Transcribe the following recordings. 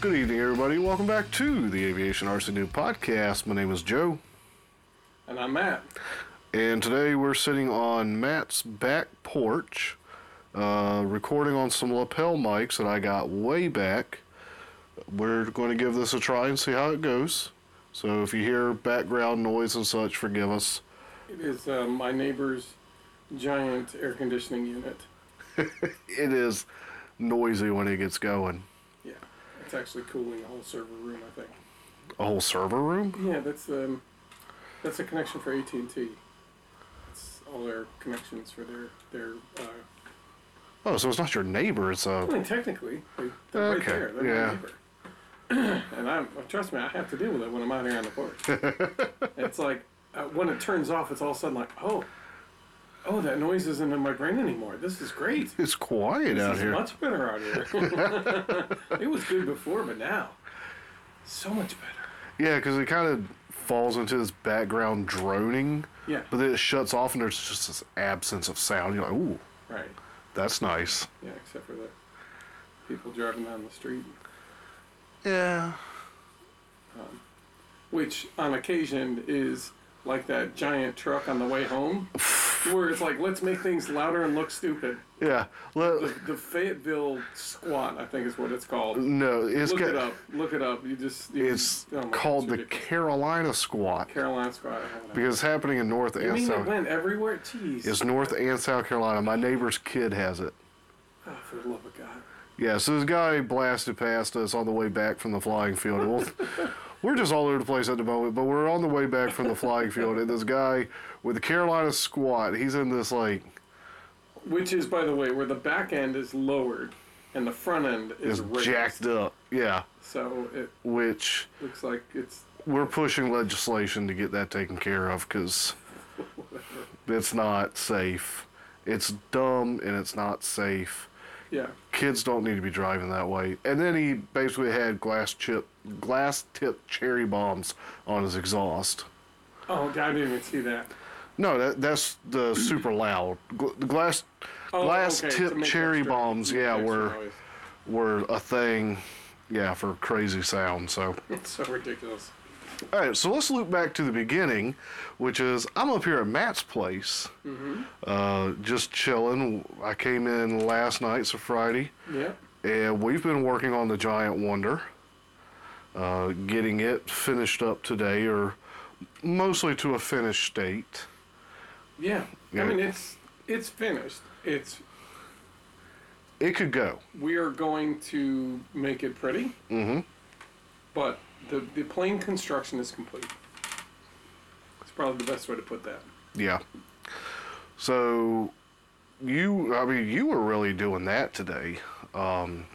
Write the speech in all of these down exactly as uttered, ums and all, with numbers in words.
Good evening, everybody. Welcome back to the Aviation R C New Podcast. My name is Joe. And I'm Matt. And today we're sitting on Matt's back porch, uh, recording on some lapel mics that I got way back. We're going to give this a try and see how it goes. So if you hear background noise and such, forgive us. It is uh, my neighbor's giant air conditioning unit. It is noisy when it gets going. Yeah. It's actually cooling a whole server room, I think. A whole server room? Yeah, that's um, that's a connection for A T and T. It's all their connections for their... their uh, oh, so it's not your neighbor, it's a... I mean, technically. They're okay. Right there. They're yeah. My neighbor. And I'm, trust me, I have to deal with it when I'm out here on the porch. It's like, uh, when it turns off, it's all of a sudden like, oh, oh, that noise isn't in my brain anymore. This is great. It's quiet this out here. It's much better out here. It was good before, but now, so much better. Yeah, because it kind of falls into this background droning. Yeah. But then it shuts off, and there's just this absence of sound. You're like, ooh. Right. That's nice. Yeah, except for the people driving down the street. Yeah. Um, which, on occasion, is like that giant truck on the way home. Where it's like, let's make things louder and look stupid. Yeah. Let, the, the Fayetteville squat, I think is what it's called. No, it's... Look ca- it up. Look it up. You just... You it's just, oh called God, it's the Carolina squat. Carolina squat. Because it's happening in North you and mean South... It went everywhere? Jeez. It's North and South Carolina. My neighbor's kid has it. Oh, for the love of God. Yeah, so this guy blasted past us on the way back from the flying field. We'll... We're just all over the place at the moment, but we're on the way back from the flying field, and this guy with the Carolina squat, he's in this, like... Which is, by the way, where the back end is lowered, and the front end is raised. Jacked up, yeah. So it... Which... Looks like it's... We're pushing legislation to get that taken care of, because it's not safe. It's dumb, and it's not safe. Yeah. Kids don't need to be driving that way. And then he basically had glass chip, glass tipped cherry bombs on his exhaust. Oh, I didn't even see that. No, that that's the super loud. The glass oh, glass okay. tipped cherry bombs, yeah, were noise. were a thing, yeah, for crazy sound. So it's so ridiculous. All right, so let's loop back to the beginning, which is I'm up here at Matt's place, mm-hmm. uh, just chilling. I came in last night, so Friday, yeah, and we've been working on the Giant Wonder, uh, getting it finished up today, or mostly to a finished state. Yeah, you I know? mean it's it's finished. It's it could go. We are going to make it pretty, mm-hmm. but. The the plane construction is complete. It's probably the best way to put that. Yeah. So, you, I mean, you were really doing that today. Um,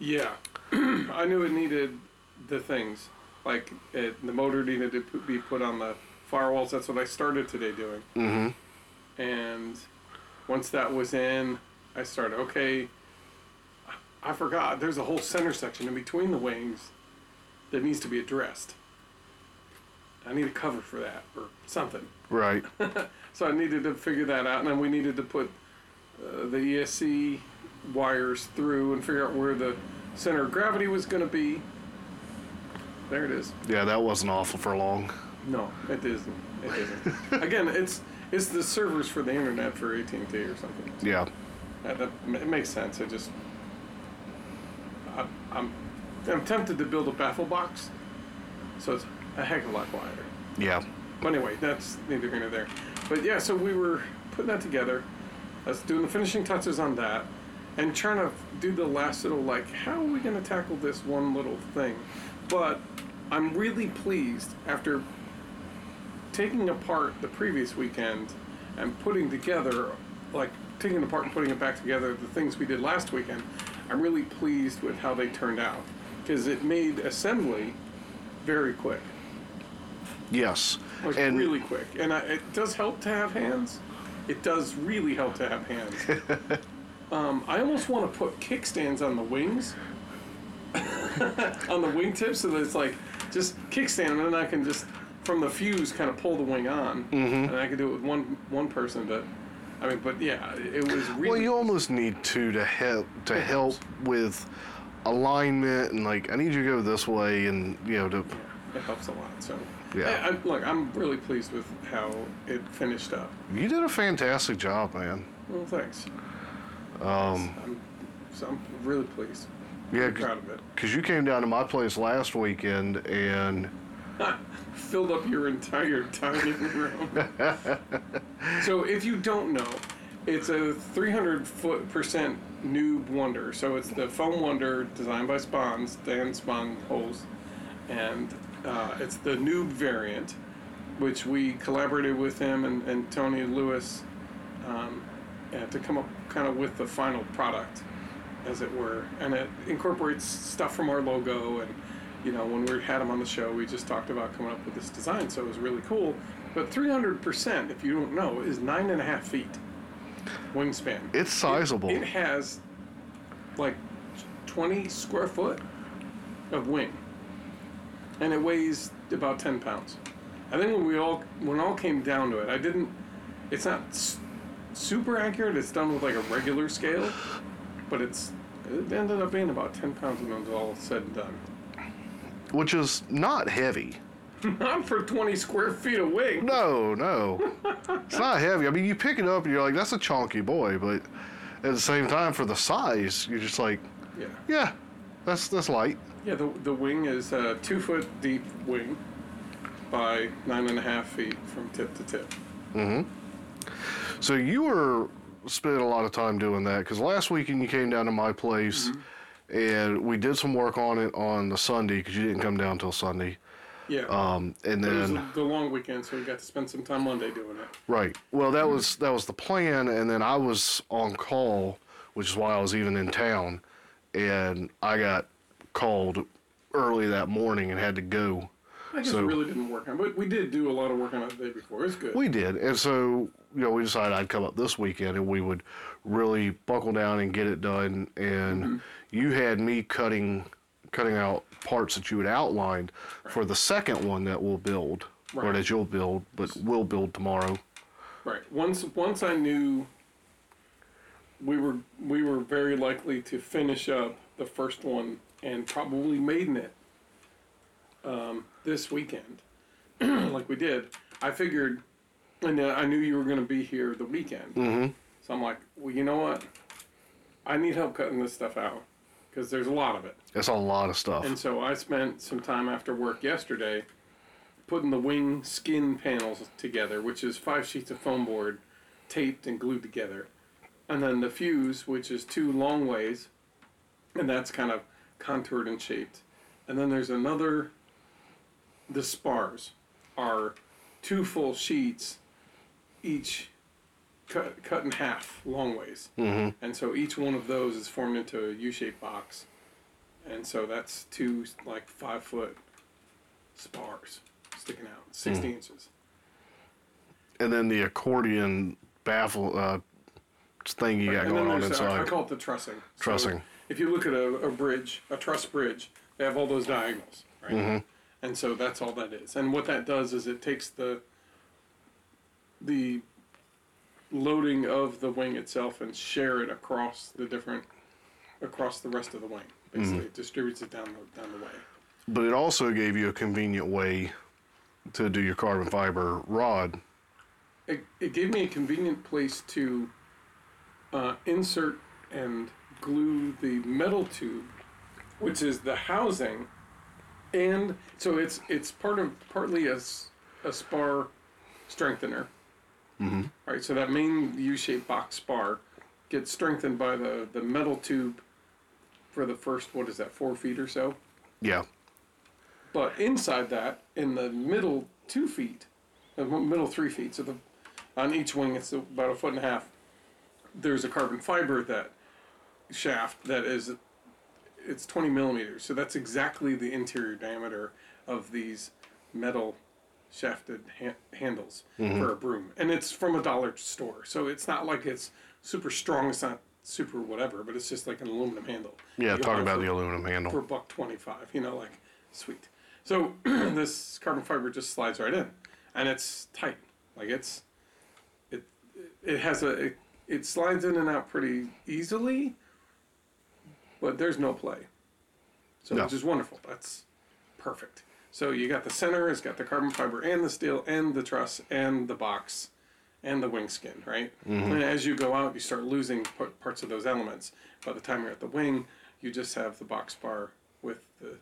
yeah. I knew it needed the things. Like, it, the motor needed to be put on the firewalls. That's what I started today doing. Mm-hmm. And once that was in, I started, okay, I forgot. There's a whole center section in between the wings that needs to be addressed. I need a cover for that or something. Right. So I needed to figure that out, and then we needed to put uh, the E S C wires through and figure out where the center of gravity was going to be. There it is. Yeah, that wasn't awful for long. No, it isn't. It isn't. Again, it's it's the servers for the internet for A T and T or something. So yeah. That, that it makes sense. It just I, I'm. I'm tempted to build a baffle box, so it's a heck of a lot quieter. Yeah. But anyway, that's neither here nor there. But yeah, so we were putting that together. I was doing the finishing touches on that and trying to do the last little, like, how are we going to tackle this one little thing? But I'm really pleased after taking apart the previous weekend and putting together, like, taking apart and putting it back together, the things we did last weekend, I'm really pleased with how they turned out. Because it made assembly very quick. Yes. Like, and really quick. And I, it does help to have hands. It does really help to have hands. um, I almost want to put kickstands on the wings, on the wingtips, so that it's like just kickstand, and then I can just, from the fuse, kind of pull the wing on. Mm-hmm. And I can do it with one one person, but... I mean, but yeah, it was really... Well, you almost need two to help, to help with alignment and like, I need you to go this way, and you know, to it helps a lot. So yeah, I, I, look, I'm really pleased with how it finished up. You did a fantastic job, man. Well, thanks. Um, I'm, so I'm really pleased. Yeah, I'm proud of it. Because you came down to my place last weekend and filled up your entire tiny room. So if you don't know, it's a three hundred percent Noob Wonder. So it's the foam Wonder designed by Spahn, Dan Sponholz, and uh, it's the Noob variant, which we collaborated with him and, and Tony Lewis um, and to come up kind of with the final product, as it were. And it incorporates stuff from our logo, and you know, when we had him on the show, we just talked about coming up with this design, so it was really cool. But three hundred percent, if you don't know, is nine and a half feet wingspan. It's sizable. It, it has like twenty square foot of wing, and it weighs about ten pounds. I think when we all when all came down to it, I didn't. It's not s- super accurate. It's done with like a regular scale, but it's it ended up being about ten pounds when it was all said and done. Which is not heavy. Not for twenty square feet of wing. No, no. It's not heavy. I mean, you pick it up and you're like, that's a chonky boy. But at the same time, for the size, you're just like, yeah, yeah, that's that's light. Yeah, the the wing is a two foot deep wing by nine and a half feet from tip to tip. Mm-hmm. So you were spending a lot of time doing that, because last weekend you came down to my place. Mm-hmm. And we did some work on it on the Sunday, because you didn't come down till Sunday. Yeah. Um, and then it was the long weekend, so we got to spend some time Monday doing it. Right. Well, that was that was the plan, and then I was on call, which is why I was even in town, and I got called early that morning and had to go. I guess so, it really didn't work on, but we did do a lot of work on it the day before. It was good. We did, and so you know we decided I'd come up this weekend and we would really buckle down and get it done. And mm-hmm. you had me cutting cutting out parts that you had outlined right. for the second one that we'll build, right. or that you'll build, but we'll build tomorrow. Right. Once once I knew we were we were very likely to finish up the first one and probably maiden it um, this weekend, like we did. I figured, and I knew you were going to be here the weekend. Mm-hmm. So I'm like, well, you know what? I need help cutting this stuff out, because there's a lot of it. It's a lot of stuff. And so I spent some time after work yesterday putting the wing skin panels together, which is five sheets of foam board taped and glued together. And then the fuse, which is two long ways, and that's kind of contoured and shaped. And then there's another, the spars are two full sheets, each cut cut in half, long ways. Mm-hmm. And so each one of those is formed into a U-shaped box. And so that's two, like, five-foot spars sticking out, sixty mm. inches. And then the accordion baffle uh, thing you got right. going on inside. Uh, I call it the trussing. Trussing. So if you look at a, a bridge, a truss bridge, they have all those diagonals, right? Mm-hmm. And so that's all that is. And what that does is it takes the the loading of the wing itself and share it across the different, across the rest of the wing. Basically, mm-hmm. it distributes it down the, down the way. But it also gave you a convenient way to do your carbon fiber rod. It, it gave me a convenient place to uh, insert and glue the metal tube, which is the housing, and so it's it's part of partly a, a spar strengthener. Mm-hmm. All right, so that main U-shaped box spar gets strengthened by the, the metal tube for the first, what is that, four feet or so? Yeah. But inside that, in the middle two feet, the middle three feet, so the on each wing it's about a foot and a half, there's a carbon fiber that shaft that is, it's twenty millimeters. So that's exactly the interior diameter of these metal shafted ha- handles mm-hmm. for a broom, and it's from a dollar store, so it's not like it's super strong, it's not super whatever, but it's just like an aluminum handle. Yeah, talk about for, the aluminum handle for a buck twenty-five, you know, like sweet. So this carbon fiber just slides right in, and it's tight, like it's it it has a it, it slides in and out pretty easily, but there's no play. So no. Which is wonderful. That's perfect. So you got the center, it's got the carbon fiber and the steel and the truss and the box and the wing skin, right? Mm-hmm. And as you go out, you start losing parts of those elements. By the time you're at the wing, you just have the box bar with the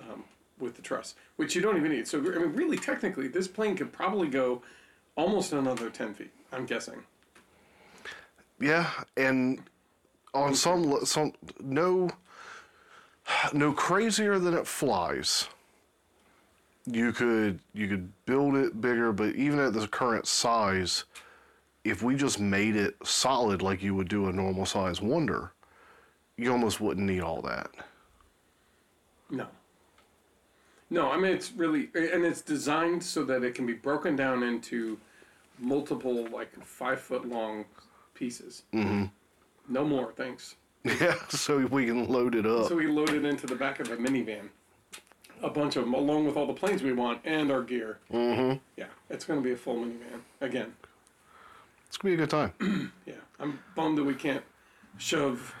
um, with the truss, which you don't even need. So, I mean, really, technically, this plane could probably go almost another ten feet, I'm guessing. Yeah, and on some, some no, no crazier than it flies. You could you could build it bigger, but even at the current size, if we just made it solid like you would do a normal size Wonder, you almost wouldn't need all that. No. No, I mean, it's really, and it's designed so that it can be broken down into multiple, like, five-foot-long pieces. Mm-hmm. No more, thanks. Yeah, so we can load it up. So we load it into the back of a minivan. A bunch of them, along with all the planes we want and our gear. Mm-hmm. Yeah, it's going to be a full minivan again. It's going to be a good time. Yeah, I'm bummed that we can't shove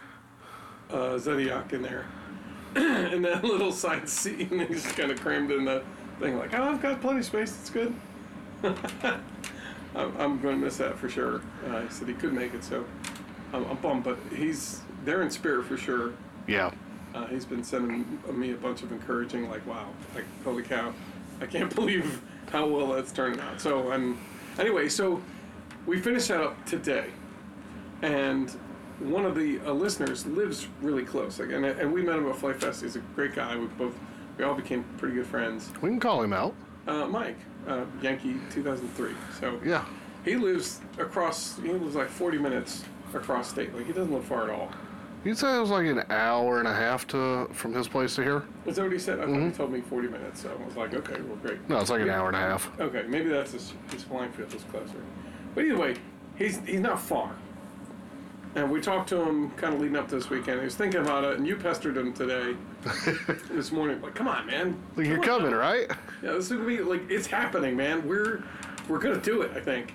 uh, Zodiac in there. And that little side seat, and he's kind of crammed in the thing like, oh, I've got plenty of space, it's good. I'm, I'm going to miss that for sure. Uh, he said he could make it, so I'm, I'm bummed, but he's there in spirit for sure. Yeah. Uh, he's been sending me a bunch of encouraging, like, wow, like, holy cow, I can't believe how well that's turning out. So, I'm, anyway, so we finished that up today, and one of the uh, listeners lives really close, like, and, and we met him at Flight Fest. He's a great guy. We both, we all became pretty good friends. We can call him out. Uh, Mike, uh, Yankee two thousand three. So, yeah, he lives across, he lives like forty minutes across state. Like, he doesn't live far at all. You said it was like an hour and a half to from his place to here? Is that what he said? I thought mm-hmm. he told me forty minutes, so I was like, okay, well, great. No, it's like yeah. an hour and a half. Okay, maybe that's his, his flying field is closer. But either way, he's he's not far. And we talked to him kind of leading up to this weekend. He was thinking about it, and you pestered him today, this morning. Like, come on, man. Come You're on, coming, man. Right? Yeah, this is going to be, like, it's happening, man. We're, we're going to do it, I think.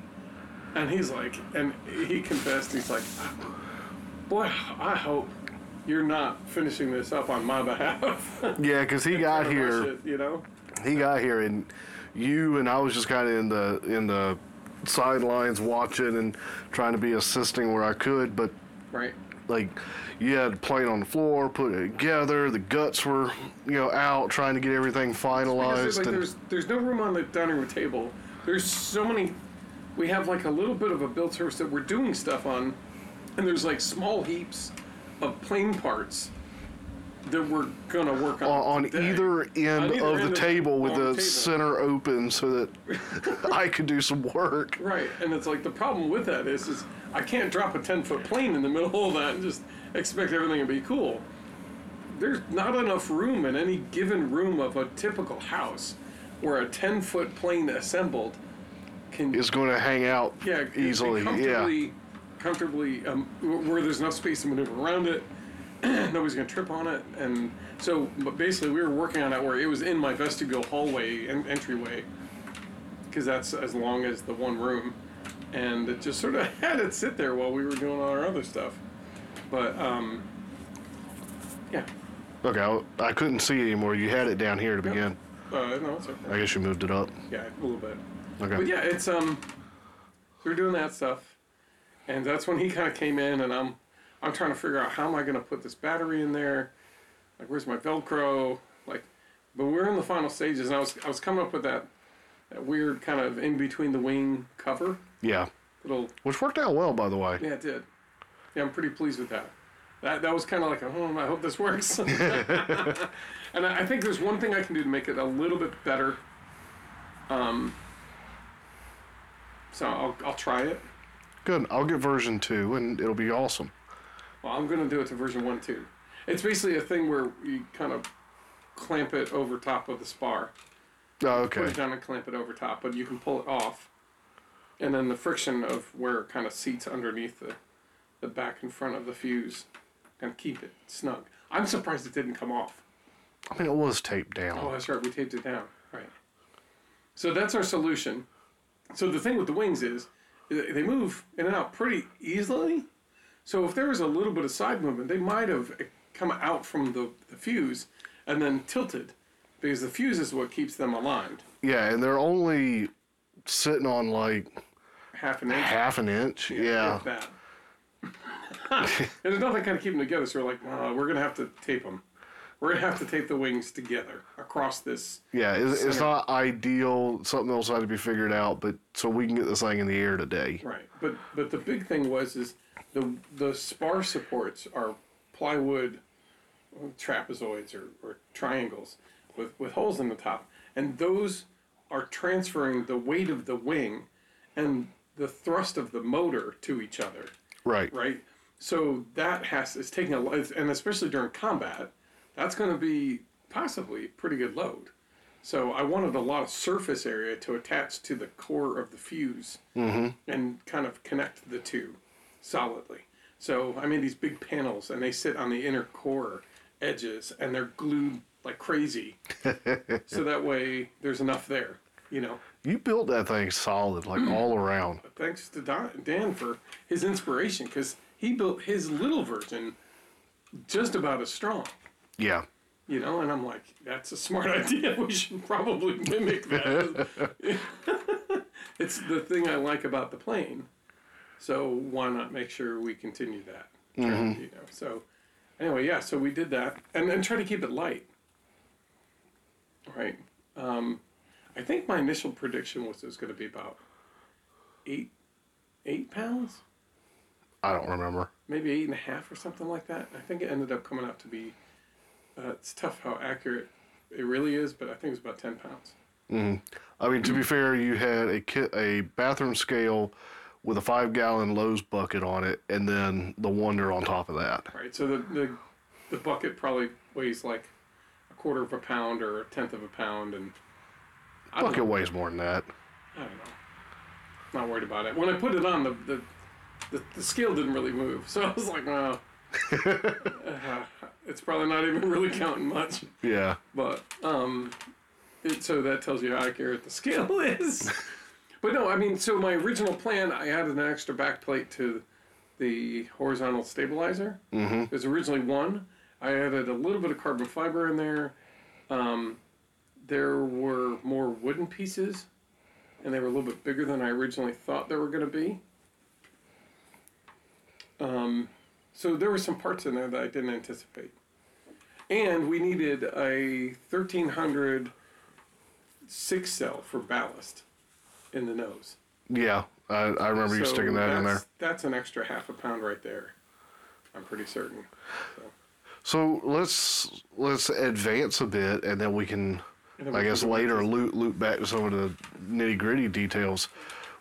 And he's like, and he confessed, he's like... Boy, I hope you're not finishing this up on my behalf. Yeah, because he got here, shit, you know. He got here, and you and I was just kind of in the in the sidelines watching and trying to be assisting where I could. But right, like you had the plane on the floor, put it together. The guts were, you know, out trying to get everything finalized. It's because, like, and there's there's no room on the dining room table. There's so many. We have like a little bit of a build surface that we're doing stuff on. And there's, like, small heaps of plane parts that we're going to work on On, on either end on either of end the of table with the, the center open so that I could do some work. Right, and it's like the problem with that is, is I can't drop a ten-foot plane in the middle of that and just expect everything to be cool. There's not enough room in any given room of a typical house where a ten-foot plane assembled can... Is going to hang out yeah, easily, yeah. comfortably um, where there's enough space to maneuver around it. Nobody's going to trip on it. And so but basically we were working on that where it was in my vestibule hallway and entryway because that's as long as the one room. And it just sort of had it sit there while we were doing all our other stuff. But, um, yeah. Okay, I, I couldn't see it anymore. You had it down here to begin. Uh, no, it's okay. I guess you moved it up. Yeah, a little bit. Okay. But yeah, it's, um, we were doing that stuff. And that's when he kind of came in, and I'm I'm trying to figure out how am I going to put this battery in there? Like, where's my Velcro? Like, but we're in the final stages, and I was I was coming up with that, that weird kind of in-between-the-wing cover. Yeah. Little, which worked out well, by the way. Yeah, it did. Yeah, I'm pretty pleased with that. That that was kind of like, oh, I hope this works. And I, I think there's one thing I can do to make it a little bit better. Um. So I'll I'll try it. Good. I'll get version two, and it'll be awesome. Well, I'm going to do it to version one, too. It's basically a thing where you kind of clamp it over top of the spar. Oh, okay. Put it down and clamp it over top, but you can pull it off. And then the friction of where it kind of seats underneath the, the back and front of the fuse and keep it snug. I'm surprised it didn't come off. I mean, it was taped down. Oh, that's right. We taped it down. Right. So that's our solution. So the thing with the wings is, they move in and out pretty easily. So if there was a little bit of side movement, they might have come out from the, the fuse and then tilted, because the fuse is what keeps them aligned. Yeah, and they're only sitting on like half an inch. Half an inch, yeah. yeah. And there's nothing kind of keep them together, so we're like, oh, we're gonna have to tape them. We're gonna have to tape the wings together across this. Yeah, it's, it's not ideal. Something else had to be figured out, but so we can get this thing in the air today. Right, but but the big thing was is the the spar supports are plywood trapezoids or, or triangles with with holes in the top, and those are transferring the weight of the wing and the thrust of the motor to each other. Right. Right. So that has is taking a and especially during combat, that's going to be possibly a pretty good load. So I wanted a lot of surface area to attach to the core of the fuse mm-hmm. and kind of connect the two solidly. So I made these big panels, and they sit on the inner core edges, and they're glued like crazy. So that way there's enough there, you know. You built that thing solid, like mm-hmm. all around. Thanks to Don, Dan for his inspiration, because he built his little version just about as strong. Yeah. You know, and I'm like, that's a smart idea. We should probably mimic that. It's the thing I like about the plane. So why not make sure we continue that? Mm-hmm. You know, so anyway, yeah, so we did that. And then try to keep it light. Right. Um, I think my initial prediction was it was going to be about eight, eight pounds? I don't remember. Maybe eight and a half or something like that. I think it ended up coming out to be... Uh, it's tough how accurate it really is, but I think it's about ten pounds. Mm. I mean, to be fair, you had a kit, a bathroom scale with a five-gallon Lowe's bucket on it, and then the Wonder on top of that. Right, so the, the the bucket probably weighs like a quarter of a pound or a tenth of a pound. And I bucket don't know. Weighs more than that. I don't know. I'm not worried about it. When I put it on, the the, the, the scale didn't really move, so I was like, wow. uh, it's probably not even really counting much. Yeah. But, um, it, so that tells you how accurate the scale is. But no, I mean, so my original plan, I added an extra backplate to the horizontal stabilizer. Mm-hmm. It was originally one. I added a little bit of carbon fiber in there. Um, there were more wooden pieces, and they were a little bit bigger than I originally thought they were going to be. Um... So there were some parts in there that I didn't anticipate. And we needed a thirteen hundred six cell for ballast in the nose. Yeah, I, I remember so you sticking that in there. That's an extra half a pound right there. I'm pretty certain. So, so let's let's advance a bit, and then we can, then we I guess, later loop, loop back to some of the nitty-gritty details.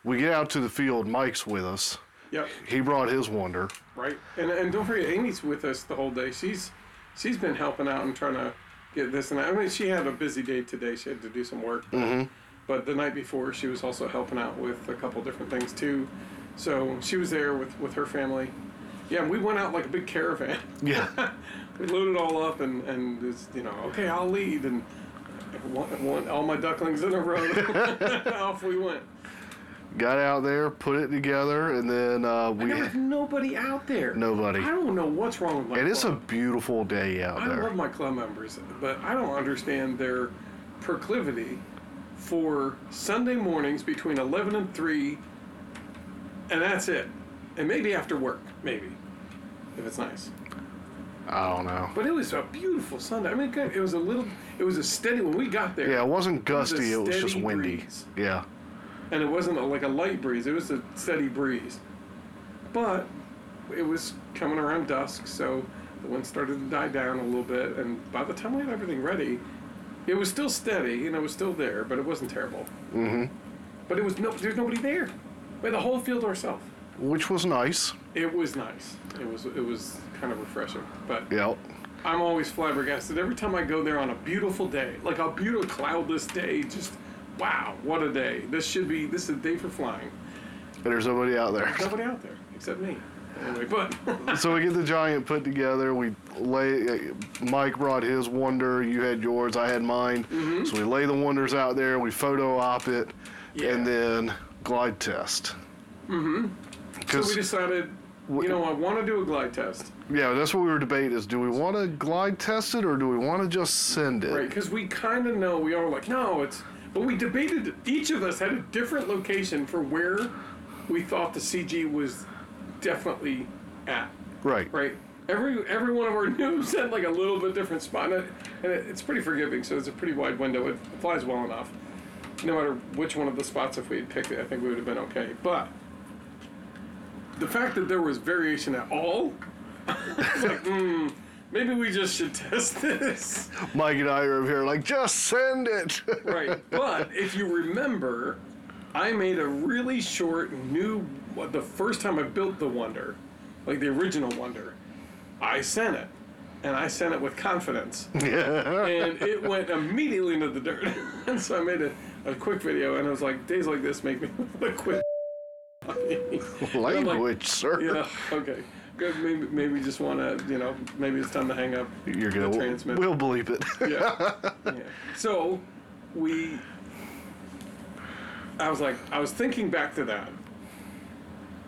We get out to the field. Mike's with us. Yep. He brought his Wonder. Right. And and don't forget, Amy's with us the whole day. She's she's been helping out and trying to get this and that. I mean, she had a busy day today. She had to do some work. Mm-hmm. But the night before, she was also helping out with a couple different things, too. So she was there with, with her family. Yeah, we went out like a big caravan. Yeah. We loaded all up and, and it's, you know, okay, I'll lead. And one, one, all my ducklings in a row. Off we went. Got out there, put it together, and then uh, we... And there was nobody out there. Nobody. I don't know what's wrong with my club. And it's a beautiful day out there. I love my club members, but I don't understand their proclivity for Sunday mornings between eleven and three, and that's it. And maybe after work, maybe, if it's nice. I don't know. But it was a beautiful Sunday. I mean, it was a little... It was a steady... When we got there... Yeah, it wasn't gusty. It was, it was just windy. Breeze. Yeah. And it wasn't a, like a light breeze. It was a steady breeze. But it was coming around dusk, so the wind started to die down a little bit. And by the time we had everything ready, it was still steady, and it was still there, but it wasn't terrible. Mm-hmm. But it was no, there's nobody there. We had the whole field to ourselves. Which was nice. It was nice. It was it was kind of refreshing. But yep. I'm always flabbergasted. Every time I go there on a beautiful day, like a beautiful cloudless day, just... Wow, what a day. This should be, this is a day for flying. And there's nobody out there. There's nobody out there, except me. Anyway, but. So we get the Giant put together. We lay, Mike brought his Wonder. You had yours, I had mine. Mm-hmm. So we lay the Wonders out there. We photo-op it. Yeah. And then glide test. Mm-hmm. So we decided You know, I want to do a glide test. Yeah, that's what we were debating is, do we want to glide test it or do we want to just send it? Right, because we kind of know, we are like, no, it's... But we debated, each of us had a different location for where we thought the C G was definitely at. Right. Right. Every every one of our noobs had like a little bit different spot, and, it, and it, it's pretty forgiving, so it's a pretty wide window. It flies well enough. No matter which one of the spots, if we had picked it, I think we would have been okay. But... the fact that there was variation at all, I was like, hmm, maybe we just should test this. Mike and I are here like, just send it. Right. But if you remember, I made a really short new, the first time I built the Wonder, like the original Wonder, I sent it. And I sent it with confidence. Yeah. And it went immediately into the dirt. And so I made a, a quick video, and I was like, days like this make me look quick. Language, like, sir. Yeah, okay. Good. Maybe, maybe just want to, you know, maybe it's time to hang up. You're going to transmit. We'll believe it. Yeah. Yeah. So, we, I was like, I was thinking back to that,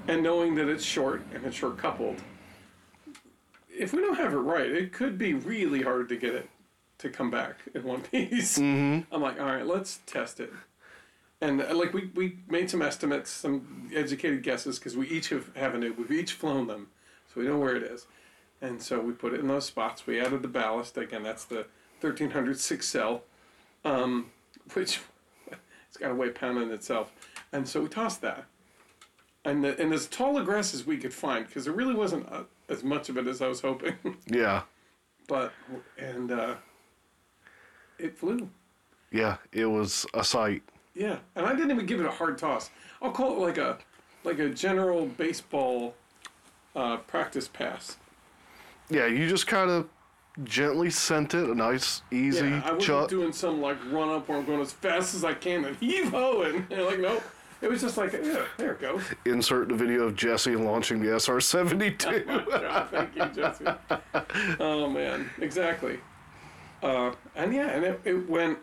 and knowing that it's short and it's short coupled, if we don't have it right, it could be really hard to get it to come back in one piece. Mm-hmm. I'm like, all right, let's test it. And, like, we, we made some estimates, some educated guesses, because we each have, have a noob. We've each flown them, so we know where it is. And so we put it in those spots. We added the ballast. Again, that's the thirteen hundred six-cell, um, which it's got a weight pound in itself. And so we tossed that. And the, and as tall a grass as we could find, because there really wasn't a, as much of it as I was hoping. Yeah. But, and uh, it flew. Yeah, it was a sight. Yeah, and I didn't even give it a hard toss. I'll call it like a like a general baseball uh, practice pass. Yeah, you just kind of gently sent it, a nice, easy yeah, I wasn't chuck. Doing some, like, run-up where I'm going as fast as I can and heave-ho, and, and like, nope. It was just like, yeah, there it goes. Insert the video of Jesse launching the S R seventy-two. Oh, my God. Thank you, Jesse. Oh, man. Exactly. Uh, and, yeah, and it, it went...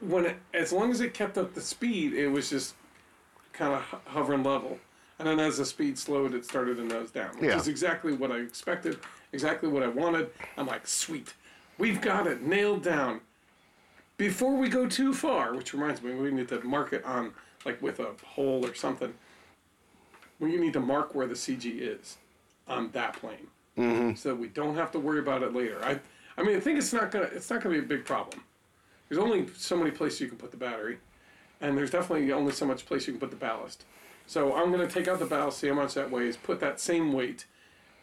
When it, as long as it kept up the speed, it was just kind of hovering level. And then as the speed slowed, it started to nose down, which yeah. is exactly what I expected, exactly what I wanted. I'm like, sweet, we've got it nailed down. Before we go too far, which reminds me, we need to mark it on, like with a hole or something. We need to mark where the C G is on that plane, mm-hmm. so we don't have to worry about it later. I, I mean, I think it's not gonna, it's not gonna be a big problem. There's only so many places you can put the battery, and there's definitely only so much place you can put the ballast. So I'm going to take out the ballast, see how much that weighs, put that same weight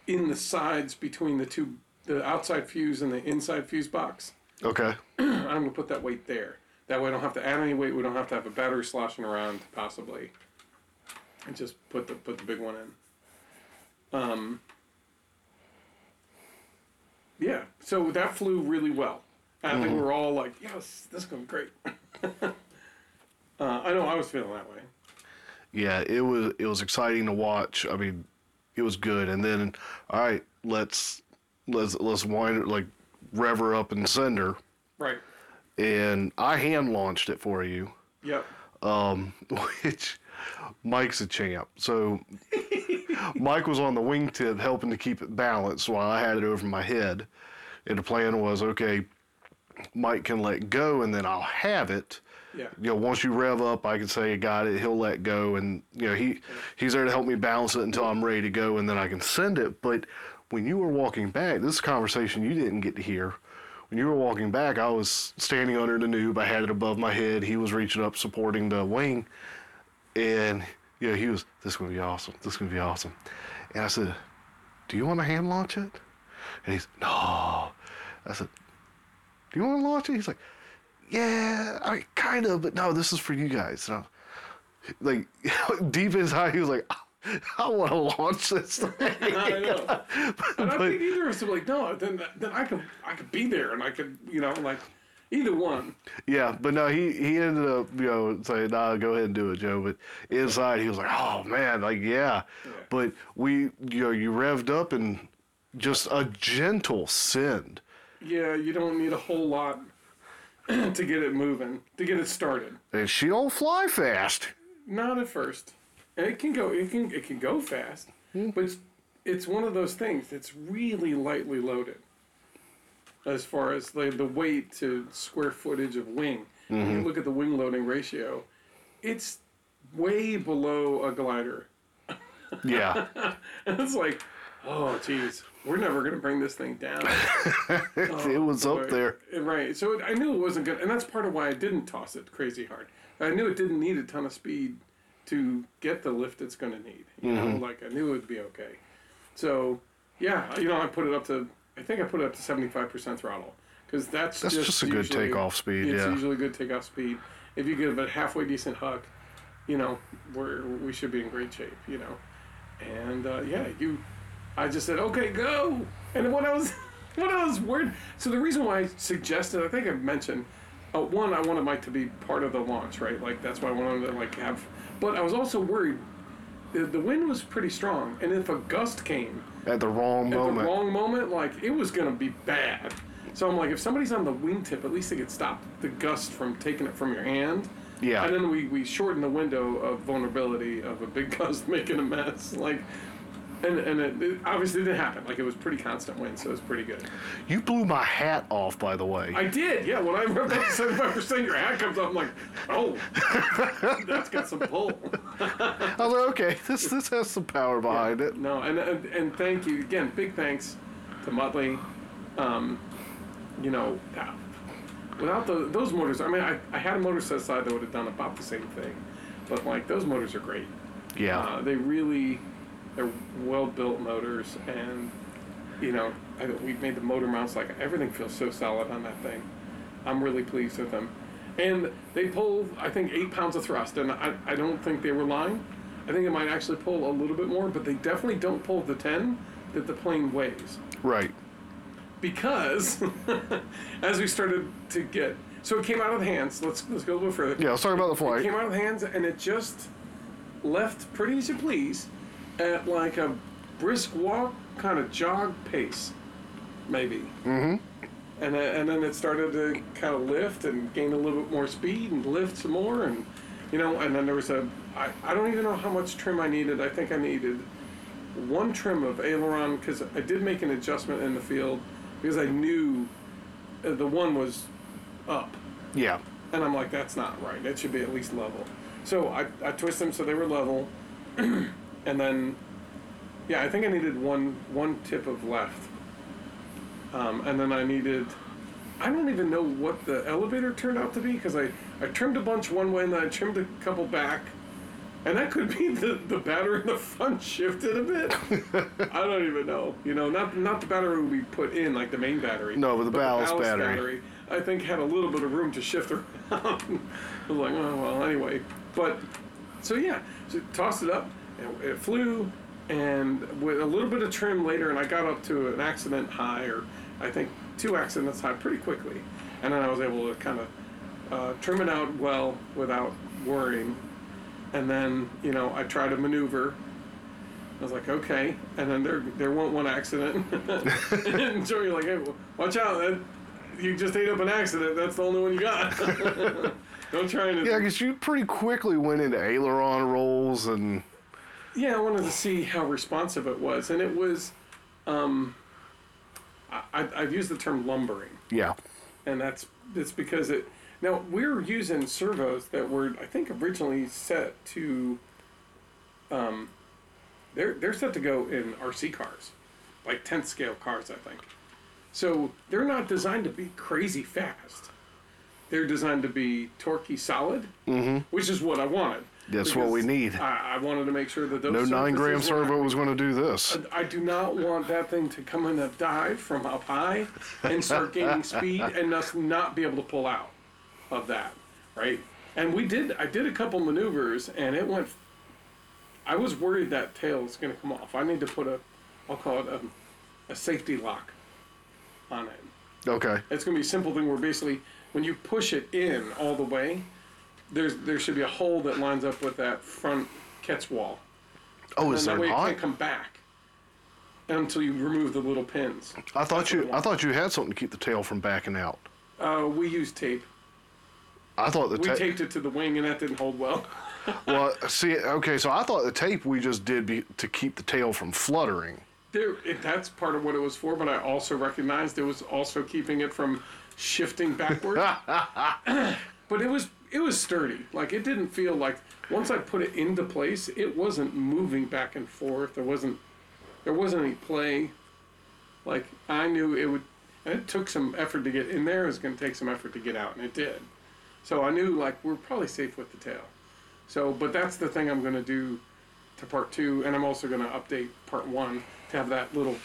in the sides between the two, the outside fuse and the inside fuse box. Okay. I'm going to put that weight there. That way I don't have to add any weight. We don't have to have a battery sloshing around, possibly. And just put the put the big one in. Um. Yeah, so that flew really well. I think mm. we were all like, yes, this is going to be great. uh, I know I was feeling that way. Yeah, it was it was exciting to watch. I mean, it was good. And then, all right, let's let's let's wind it, like rev her up and send her. Right. And I hand launched it for you. Yep. Um, which Mike's a champ. So Mike was on the wingtip helping to keep it balanced while I had it over my head. And the plan was, okay, Mike can let go, and then I'll have it. Yeah. You know, once you rev up, I can say, I got it, he'll let go, and, you know, he he's there to help me balance it until I'm ready to go, and then I can send it. But when you were walking back, this conversation you didn't get to hear. When you were walking back, I was standing under the noob. I had it above my head. He was reaching up, supporting the wing, and, you know, he was, this is going to be awesome. This is going to be awesome. And I said, do you want to hand launch it? And he's, no. I said, do you want to launch it? He's like, yeah, I mean, kind of, but no, this is for you guys. And I'm, like, deep inside, he was like, I, I want to launch this thing. I know. but, and I but, think either of us were like, no, then then I could I could be there, and I could, you know, like, either one. Yeah, but no, he, he ended up, you know, saying, nah, go ahead and do it, Joe. But inside, he was like, oh, man, like, yeah. yeah. But we, you know, you revved up and just a gentle send. Yeah, you don't need a whole lot to get it moving, to get it started. And she don't fly fast. Not at first. And it can go, it can, it can go fast, mm. but it's one of those things. It's really lightly loaded as far as the, the weight to square footage of wing. Mm-hmm. When you look at the wing loading ratio, it's way below a glider. Yeah. And it's like, oh, geez, we're never going to bring this thing down. oh, it was boy. up there. Right. So it, I knew it wasn't good. And that's part of why I didn't toss it crazy hard. I knew it didn't need a ton of speed to get the lift it's going to need. You mm-hmm. know, like I knew it would be okay. So, yeah, you know, I put it up to, I think I put it up to seventy-five percent throttle. Because that's, that's just, just a usually, good takeoff speed. It's yeah. usually a good takeoff speed. If you give it a halfway decent huck, you know, we're, we should be in great shape, you know. And, uh, yeah, you... I just said, okay, go! And what I was... what I was worried... So the reason why I suggested... I think I mentioned... Uh, one, I wanted Mike to be part of the launch, right? Like, that's why I wanted to, like, have... But I was also worried... The, the wind was pretty strong. And if a gust came... At the wrong moment. At the wrong moment, like, it was going to be bad. So I'm like, if somebody's on the wingtip, at least they could stop the gust from taking it from your hand. Yeah. And then we, we shorten the window of vulnerability of a big gust making a mess. Like... And and it, it obviously didn't happen. Like, it was pretty constant wind, so it was pretty good. You blew my hat off, by the way. I did, yeah. When I remember seventy-five percent, your hat comes off, I'm like, oh, that's got some pull. I was like, okay, this this has some power behind yeah, it. No, and, and and thank you. Again, big thanks to Muttley. Um, you know, without the, those motors, I mean, I, I had a motor set aside that would have done about the same thing. But, like, those motors are great. Yeah. Uh, they really... They're well-built motors, and, you know, I, we've made the motor mounts, like, everything feels so solid on that thing. I'm really pleased with them. And they pull, I think, eight pounds of thrust, and I, I don't think they were lying. I think it might actually pull a little bit more, but they definitely don't pull the ten that the plane weighs. Right. Because, as we started to get... So it came out of the hands. Let's let's go a little further. Yeah, let's talk about the flight. It came out of the hands, and it just left pretty as you please... at like a brisk walk, kind of jog pace, maybe. Mm-hmm. And and then it started to kind of lift and gain a little bit more speed and lift some more. And, you know, and then there was a, I, I don't even know how much trim I needed. I think I needed one trim of aileron because I did make an adjustment in the field because I knew the one was up. Yeah. And I'm like, that's not right. It should be at least level. So I, I twisted them so they were level. And then, yeah, I think I needed one one tip of left. Um, and then I needed, I don't even know what the elevator turned out to be, because I, I trimmed a bunch one way and then I trimmed a couple back. And that could be the, the battery in the front shifted a bit. I don't even know. You know, not not the battery we bput in, like the main battery. No, but the but ballast, ballast battery. battery, I think, had a little bit of room to shift around. I was like, oh, well, anyway. But, so yeah, so tossed it up. It flew, and with a little bit of trim later, and I got up to an accident high, or I think two accidents high pretty quickly. And then I was able to kind of uh, trim it out well without worrying. And then, you know, I tried to maneuver. I was like, okay. And then there there went one accident. And Joey's like, hey, watch out. You just ate up an accident. That's the only one you got. Don't try and... Yeah, because you pretty quickly went into aileron rolls and... Yeah, I wanted to see how responsive it was, and it was, um, I, I've used the term lumbering. Yeah. And that's it's because it, now we're using servos that were, I think, originally set to, um, they're, they're set to go in R C cars, like tenth scale cars, I think. So they're not designed to be crazy fast. They're designed to be torquey solid, mm-hmm. which is what I wanted. That's what we need. I, I wanted to make sure that those... No nine-gram servo was going to do this. I, I do not want that thing to come in a dive from up high and start gaining speed and us not be able to pull out of that, right? And we did... I did a couple maneuvers, and it went... I was worried that tail was going to come off. I need to put a... I'll call it a, a safety lock on it. Okay. It's going to be a simple thing where basically when you push it in all the way... There's there should be a hole that lines up with that front catch wall. Oh, is there not? And that way it can't come back until you remove the little pins. I thought you I thought you had something to keep the tail from backing out. Uh, we used tape. I thought the tape... We taped it to the wing, and that didn't hold well. Well, see, okay, so I thought the tape we just did be, to keep the tail from fluttering. There, it, that's part of what it was for, but I also recognized it was also keeping it from shifting backward. But it was it was sturdy. Like, it didn't feel like, once I put it into place, it wasn't moving back and forth. There wasn't there wasn't any play. Like, I knew it would, and it took some effort to get in there. It was going to take some effort to get out, and it did. So I knew, like, we're probably safe with the tail. So, but that's the thing I'm going to do to part two, and I'm also going to update part one to have that little,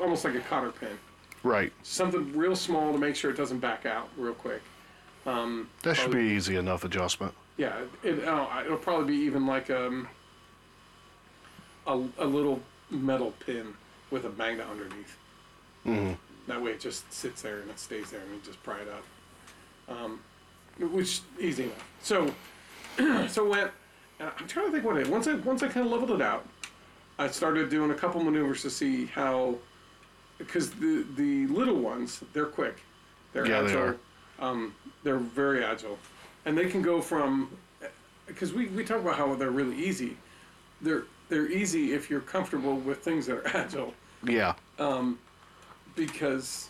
almost like a cotter pin. Right. Something real small to make sure it doesn't back out real quick. Um, that should probably be easy enough adjustment. Yeah. It, uh, it'll probably be even like um, a, a little metal pin with a magnet underneath. Mm-hmm. That way it just sits there and it stays there and you just pry it up. Um, which, easy enough. So, so went, uh, I'm trying to think what it, once I, once I kind of leveled it out, I started doing a couple maneuvers to see how, because the, the little ones, they're quick. They're yeah, agile. They are. Um, they're very agile. And they can go from, because we, we talk about how they're really easy. They're, they're easy if you're comfortable with things that are agile. Yeah. Um, because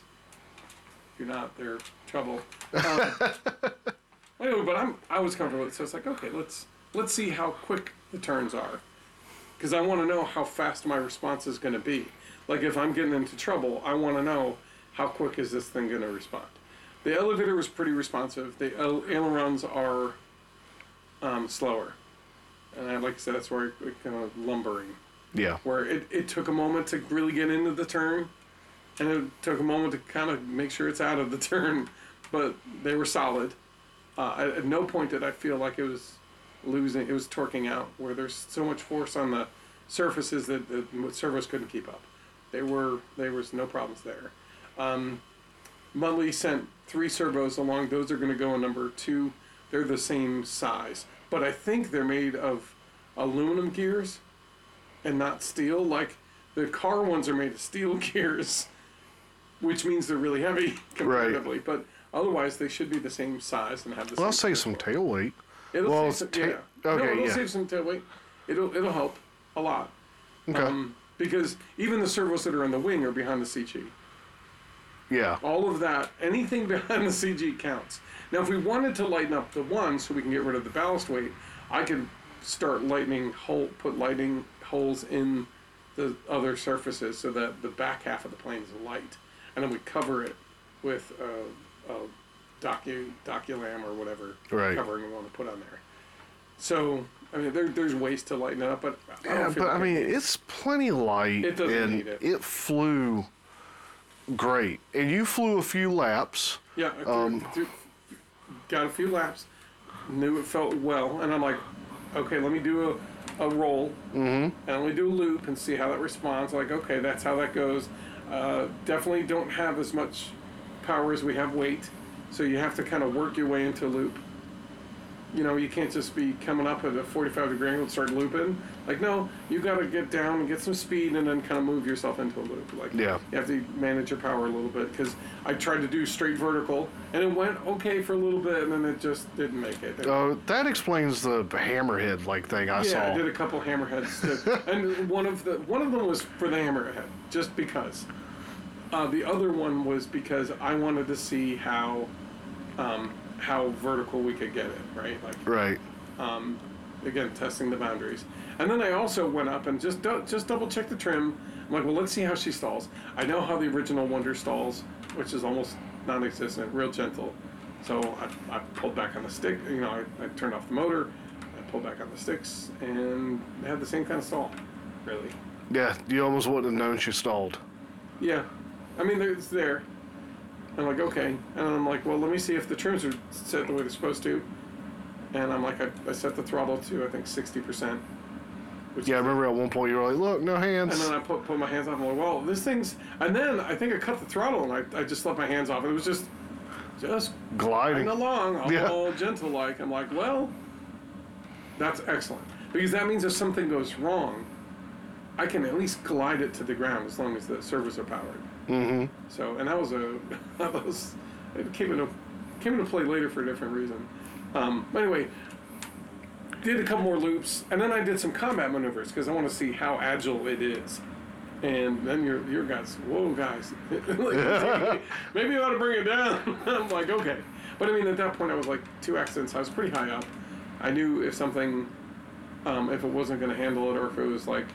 if you're not, they're trouble. Um, anyway, but I'm, I was comfortable with it, so it's like, okay, let's let's see how quick the turns are. Because I want to know how fast my response is going to be. Like, if I'm getting into trouble, I want to know how quick is this thing going to respond. The elevator was pretty responsive. The el- ailerons are um, slower. And I, like I said, that's where it kind of lumbering. Yeah. Where it, it took a moment to really get into the turn. And it took a moment to kind of make sure it's out of the turn. But they were solid. Uh, I, at no point did I feel like it was losing, it was torquing out, where there's so much force on the surfaces that the servos couldn't keep up. They were, there was no problems there. Um, Muttley sent three servos along. Those are going to go in number two. They're the same size, but I think they're made of aluminum gears and not steel. Like, the car ones are made of steel gears, which means they're really heavy comparatively, right. But otherwise they should be the same size and have the well, same. Well, I'll save some tail weight. It'll well, save some, ta- yeah. Okay, no, it'll yeah. save some tail weight. It'll it'll help a lot. Okay. Um, because even the servos that are on the wing are behind the C G. Yeah. All of that, anything behind the C G counts. Now, if we wanted to lighten up the one so we can get rid of the ballast weight, I could start lightening hole, put lighting holes in the other surfaces so that the back half of the plane is light, and then we cover it with a. a Docu, doculam or whatever right. covering we want to put on there. So, I mean, there, there's ways to lighten it up, but I don't yeah, feel but like I mean, it. It's plenty light. It doesn't and need it. It flew great, and you flew a few laps. Yeah, um, got a few laps. Knew it felt well, and I'm like, okay, let me do a, a roll, mm-hmm. and let me do a loop and see how that responds. Like, okay, that's how that goes. Uh, definitely don't have as much power as we have weight. So you have to kind of work your way into a loop. You know, you can't just be coming up at a forty-five degree angle and start looping. Like, no, you got to get down and get some speed and then kind of move yourself into a loop. Like, yeah. You have to manage your power a little bit, because I tried to do straight vertical, and it went okay for a little bit, and then it just didn't make it. Oh, uh, that explains the hammerhead-like thing I yeah, saw. Yeah, I did a couple hammerheads. Too. And one of the one of them was for the hammerhead, just because. Uh, the other one was because I wanted to see how um, how vertical we could get it, right? Like, right. Um, again, testing the boundaries. And then I also went up and just do- just double-checked the trim. I'm like, well, let's see how she stalls. I know how the original Wonder stalls, which is almost non-existent, real gentle. So I, I pulled back on the stick. You know, I, I turned off the motor. I pulled back on the sticks and had the same kind of stall, really. Yeah, you almost wouldn't have known she stalled. Yeah. I mean, it's there. I'm like, okay. And I'm like, well, let me see if the trims are set the way they're supposed to. And I'm like, I, I set the throttle to, I think, sixty percent. Which yeah, I remember at one point you were like, look, no hands. And then I put, put my hands off. I'm like, well, this thing's... And then I think I cut the throttle, and I, I just let my hands off. It was just... Just... Gliding. Along, all yeah. gentle-like. I'm like, well, that's excellent. Because that means if something goes wrong, I can at least glide it to the ground as long as the servos are powered. Mm-hmm. So, and that was a, that was, it came into, came into play later for a different reason. Um, but anyway, did a couple more loops, and then I did some combat maneuvers, because I want to see how agile it is. And then your your guys, whoa, guys, like, maybe, maybe you ought to bring it down. I'm like, okay. But I mean, at that point, I was like two accidents. I was pretty high up. I knew if something, um, if it wasn't going to handle it or if it was like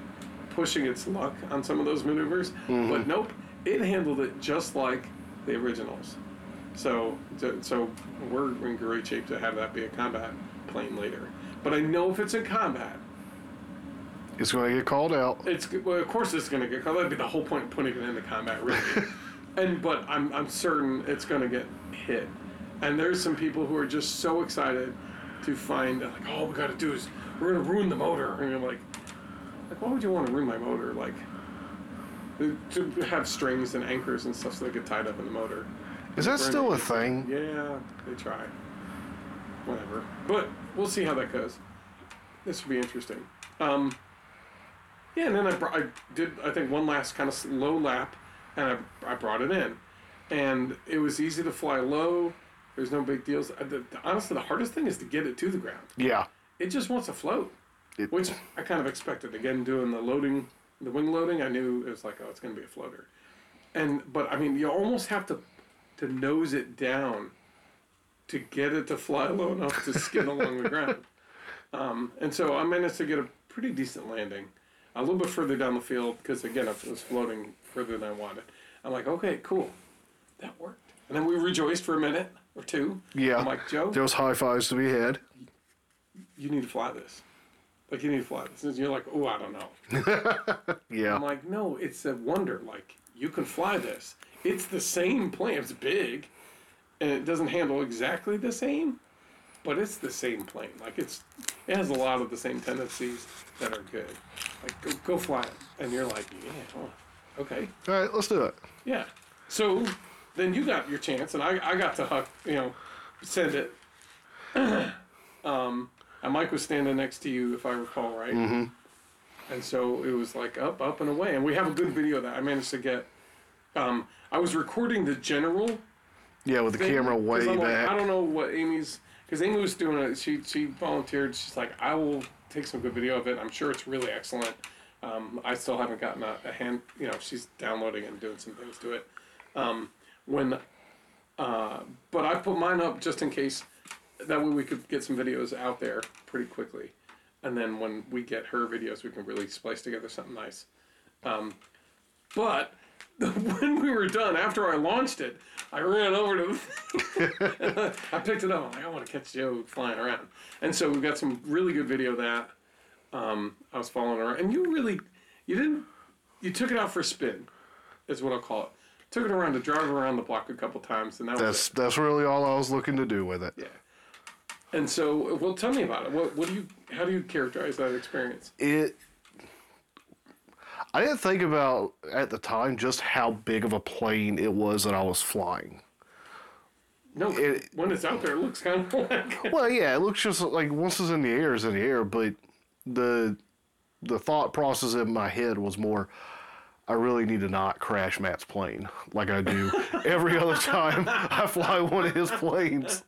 pushing its luck on some of those maneuvers. Mm-hmm. But nope, it handled it just like the originals. So, so we're in great shape to have that be a combat plane later. But I know if it's in combat, it's going to get called out. It's well, of course it's going to get called. That'd be the whole point of putting it into combat, really. And but I'm I'm certain it's going to get hit. And there's some people who are just so excited to find like, all we got to do is we're going to ruin the motor. And you're like, like, why would you want to ruin my motor? Like, to have strings and anchors and stuff so they get tied up in the motor. Is that still a thing? Yeah, they try. Whatever. But we'll see how that goes. This will be interesting. Um, yeah, and then I, br- I did, I think, one last kind of slow lap, and I, I brought it in. And it was easy to fly low. There's no big deals. I, the, the, honestly, the hardest thing is to get it to the ground. Yeah. It just wants to float, it, which I kind of expected. Again, doing the loading, the wing loading, I knew it was like, oh, it's going to be a floater. And But, I mean, you almost have to... to nose it down to get it to fly low enough to skim along the ground. Um, and so I managed to get a pretty decent landing. A little bit further down the field, because again, I was floating further than I wanted. I'm like, okay, cool. That worked. And then we rejoiced for a minute or two. Yeah. I'm like, Joe. There was high fives to be had. You need to fly this. Like, you need to fly this. And you're like, oh, I don't know. Yeah. I'm like, no, it's a wonder. Like, you can fly this. It's the same plane. It's big, and it doesn't handle exactly the same, but it's the same plane. Like it's, it has a lot of the same tendencies that are good. Like go, go fly it, and you're like, yeah, oh, okay. All right, let's do it. Yeah. So then you got your chance, and I, I got to huck, you know, send it. um, and Mike was standing next to you, if I recall right. Mm-hmm. And so it was like up, up and away, and we have a good video of that I managed to get. Um, I was recording the general. Yeah, with the thing, camera way like, back. I don't know what Amy's... Because Amy was doing it. She she volunteered. She's like, I will take some good video of it. I'm sure it's really excellent. Um, I still haven't gotten a, a hand... You know, she's downloading it and doing some things to it. Um, when, uh, but I put mine up just in case. That way we could get some videos out there pretty quickly. And then when we get her videos, we can really splice together something nice. Um, but... When we were done, after I launched it, I ran over to the I picked it up. I'm like, I want to catch Joe flying around. And so we got some really good video of that. Um, I was following around. And you really, you didn't, you took it out for a spin, is what I'll call it. Took it around to drive around the block a couple times. And that that's, was it. That's really all I was looking to do with it. Yeah. And so, well, tell me about it. What, what do you, how do you characterize that experience? It... I didn't think about, at the time, just how big of a plane it was that I was flying. No, it, when it's out there, it looks kind of like... Well, yeah, it looks just like, once it's in the air, it's in the air, but the the thought process in my head was more, I really need to not crash Matt's plane like I do every other time I fly one of his planes.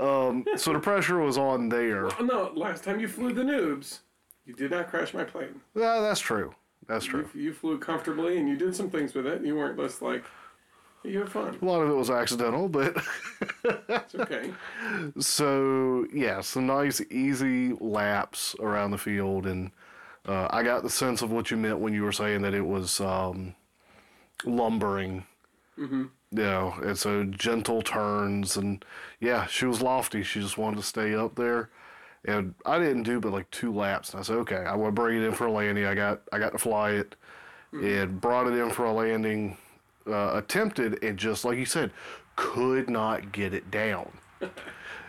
Um, so the pressure was on there. Well, no, last time you flew the Noobs, you did not crash my plane. No, that's true. That's true. You, you flew comfortably, and you did some things with it. And you weren't just like, hey, you had fun. A lot of it was accidental, but... It's okay. So, yeah, some nice, easy laps around the field. And uh, I got the sense of what you meant when you were saying that it was um, lumbering. Mm-hmm. You know, and so gentle turns. And, yeah, she was lofty. She just wanted to stay up there. And I didn't do but like two laps. And I said, okay, I want to bring it in for a landing. I got I got to fly it. Mm. And brought it in for a landing. Uh, attempted and just, like you said, could not get it down.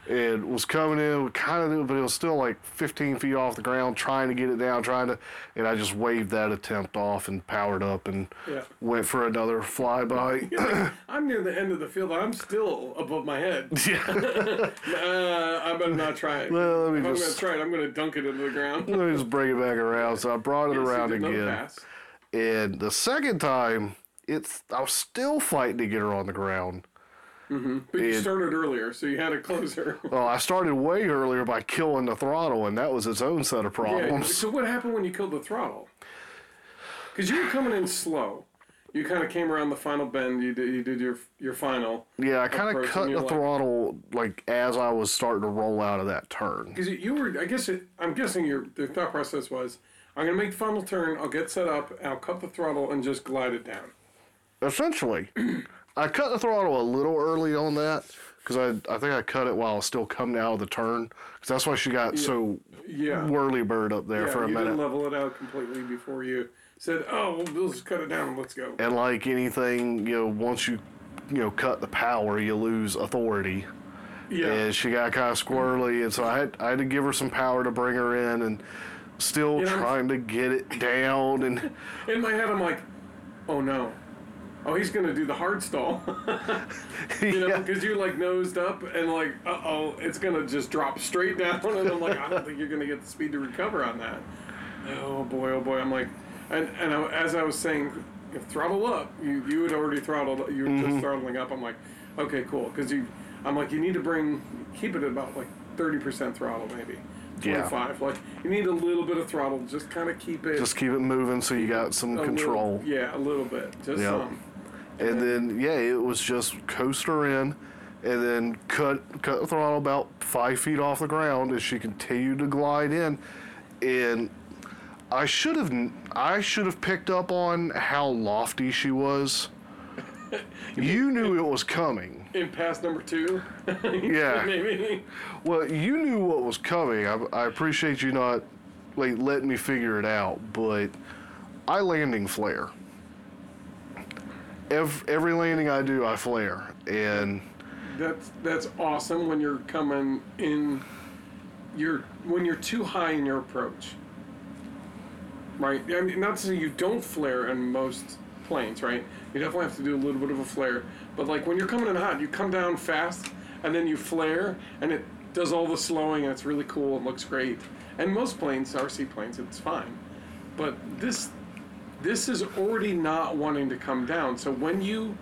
It was coming in, kind of, but it was still like fifteen feet off the ground, trying to get it down, trying to. And I just waved that attempt off and powered up and yeah. went for another flyby. Like, I'm near the end of the field. I'm still above my head. Yeah. uh, I better not try it. Well, let me if just, I'm going to try it, I'm going to dunk it into the ground. Let me just bring it back around. So I brought it yes, around again. And the second time, it's I was still fighting to get her on the ground. Mm-hmm. But and, you started earlier, so you had it closer. Oh, well, I started way earlier by killing the throttle, and that was its own set of problems. Yeah, so what happened when you killed the throttle? Because you were coming in slow. You kind of came around the final bend. You did, you did your your final. Yeah, I kind of cut the like, throttle like as I was starting to roll out of that turn. Because you were, I guess, it, I'm guessing your, your thought process was, I'm going to make the final turn, I'll get set up, I'll cut the throttle and just glide it down. Essentially. I cut the throttle a little early on that, because I I think I cut it while I was still coming out of the turn, because that's why she got yeah. so yeah. whirly-bird up there yeah, for a minute. Yeah, you didn't level it out completely before you said, oh, we'll just cut it down and let's go. And like anything, you know, once you, you know, cut the power, you lose authority. Yeah. And she got kind of squirrely, and so I had, I had to give her some power to bring her in, and still you know, trying to get it down. And in my head, I'm like, oh, no. Oh, he's going to do the hard stall. You know, because yeah. you're like nosed up and like, uh-oh, it's going to just drop straight down. And I'm like, I don't think you're going to get the speed to recover on that. Oh, boy, oh, boy. I'm like, and, and I, as I was saying, throttle up. You you had already throttled. You were mm-hmm. just throttling up. I'm like, okay, cool. Because you, I'm like, you need to bring, keep it at about like thirty percent throttle maybe. twenty-five. Yeah. Like, you need a little bit of throttle. Just kind of keep it. Just keep it moving so you got some control. Little, yeah, a little bit. Just yep. some. And then, yeah, it was just coaster in and then cut cut the throttle about five feet off the ground as she continued to glide in. And I should have I should have picked up on how lofty she was. You knew it was coming. In pass number two? Yeah. Maybe. Well, you knew what was coming. I, I appreciate you not like letting me figure it out, but I landing flare. Every, every landing I do, I flare, and that's that's awesome when you're coming in. You're when you're too high in your approach, right? I mean, not to say you don't flare in most planes, right? You definitely have to do a little bit of a flare, but like when you're coming in hot, you come down fast, and then you flare, and it does all the slowing, and it's really cool. It looks great, and most planes, R C planes, it's fine, but this. This is already not wanting to come down. So when you,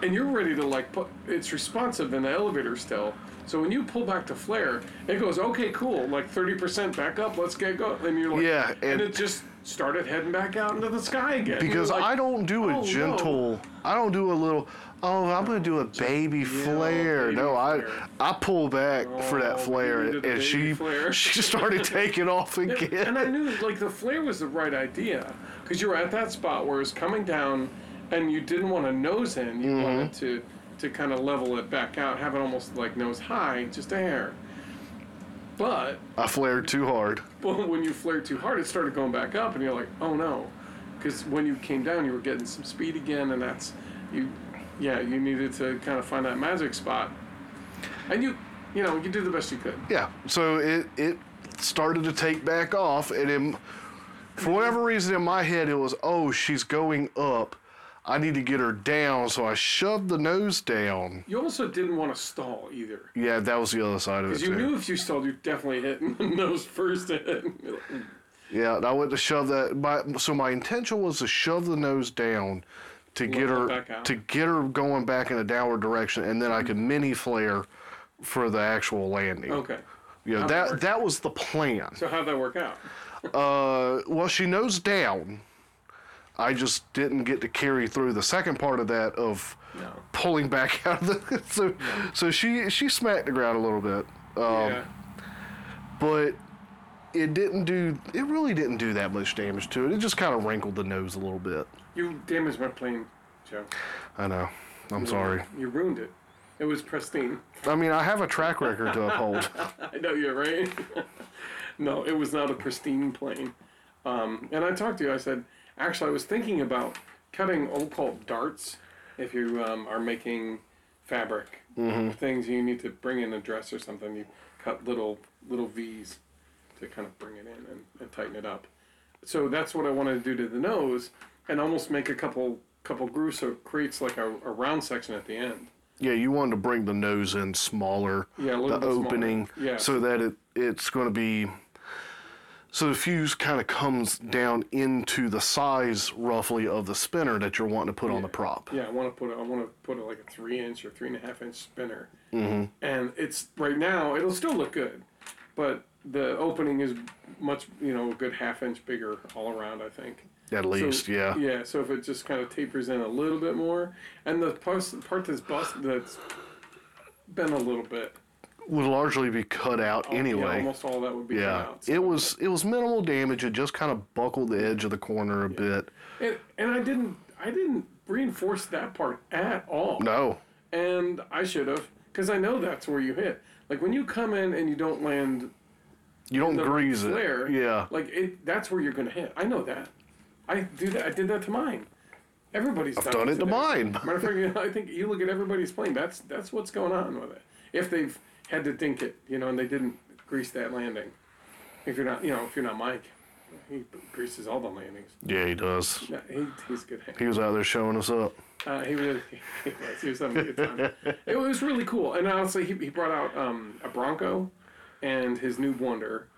and you're ready to like put, it's responsive in the elevator still. So when you pull back to flare, it goes, okay, cool, like thirty percent back up, let's get going. And you're like, yeah, and, and it just started heading back out into the sky again. Because like, I don't do a oh, gentle, no. I don't do a little, oh, I'm going to do a baby yeah, flare. Baby no, flare. I I pull back oh, for that flare, and she flare. she started taking off again. And, and I knew like the flare was the right idea. Because you were at that spot where it's coming down, and you didn't want to nose in. You mm-hmm. wanted to, to kind of level it back out, have it almost like nose high, just a hair. But I flared too hard. But when you flared too hard, it started going back up, and you're like, oh no, because when you came down, you were getting some speed again, and that's you. Yeah, you needed to kind of find that magic spot, and you, you know, you did the best you could. Yeah. So it it started to take back off, and it. For whatever reason, in my head, it was, oh, she's going up. I need to get her down, so I shoved the nose down. You also didn't want to stall, either. Yeah, that was the other side of it, too. Because you knew if you stalled, you're definitely hitting the nose first. Yeah, and I went to shove that. My, so my intention was to shove the nose down to get her to get her going back in a downward direction, and then I could mini-flare for the actual landing. Okay. Yeah, that, that was the plan. So how'd that work out? Uh, well, she nosed down. I just didn't get to carry through the second part of that of no. pulling back out of the so, no. so she she smacked the ground a little bit. Um, yeah. But it didn't do it really didn't do that much damage to it. It just kind of wrinkled the nose a little bit. You damaged my plane, Joe. I know. I'm you sorry. Ruined, you ruined it. It was pristine. I mean, I have a track record to uphold. I know you're right. No, it was not a pristine plane. Um, and I talked to you, I said, actually, I was thinking about cutting occult darts. If you um, are making fabric mm-hmm. things, you need to bring in a dress or something. You cut little little V's to kind of bring it in and, and tighten it up. So that's what I wanted to do to the nose and almost make a couple couple grooves so it creates like a, a round section at the end. Yeah, you wanted to bring the nose in smaller, yeah, a little the bit opening, smaller. Yeah. so that it it's going to be... So the fuse kind of comes down into the size, roughly, of the spinner that you're wanting to put yeah. on the prop. Yeah, I want to put I want to put like a three-inch or three-and-a-half-inch spinner. Mm-hmm. And it's right now, it'll still look good, but the opening is much, you know, a good half inch bigger all around, I think. At least, so, yeah. Yeah, so if it just kind of tapers in a little bit more. And the post, part that's busted, that's been a little bit. Would largely be cut out oh, anyway. Yeah, almost all that would be yeah. cut out. So. It was it was minimal damage. It just kind of buckled the edge of the corner a yeah. bit. And and I didn't I didn't reinforce that part at all. No. And I should have, because I know that's where you hit. Like when you come in and you don't land, you don't grease flare, it. Yeah. Like it. That's where you're gonna hit. I know that. I do that. I did that to mine. Everybody's I've done, done it to that. mine. Matter of fact, you know, I think you look at everybody's plane. That's that's what's going on with it. If they've had to dink it, you know, and they didn't grease that landing. If you're not, you know, if you're not Mike, he greases all the landings. Yeah, he does. No, he, he's good. He was out there showing us up. Uh, he was. He was, he was having a good time. It was really cool, and honestly, he he brought out um, a Bronco, and his Noob Wonder.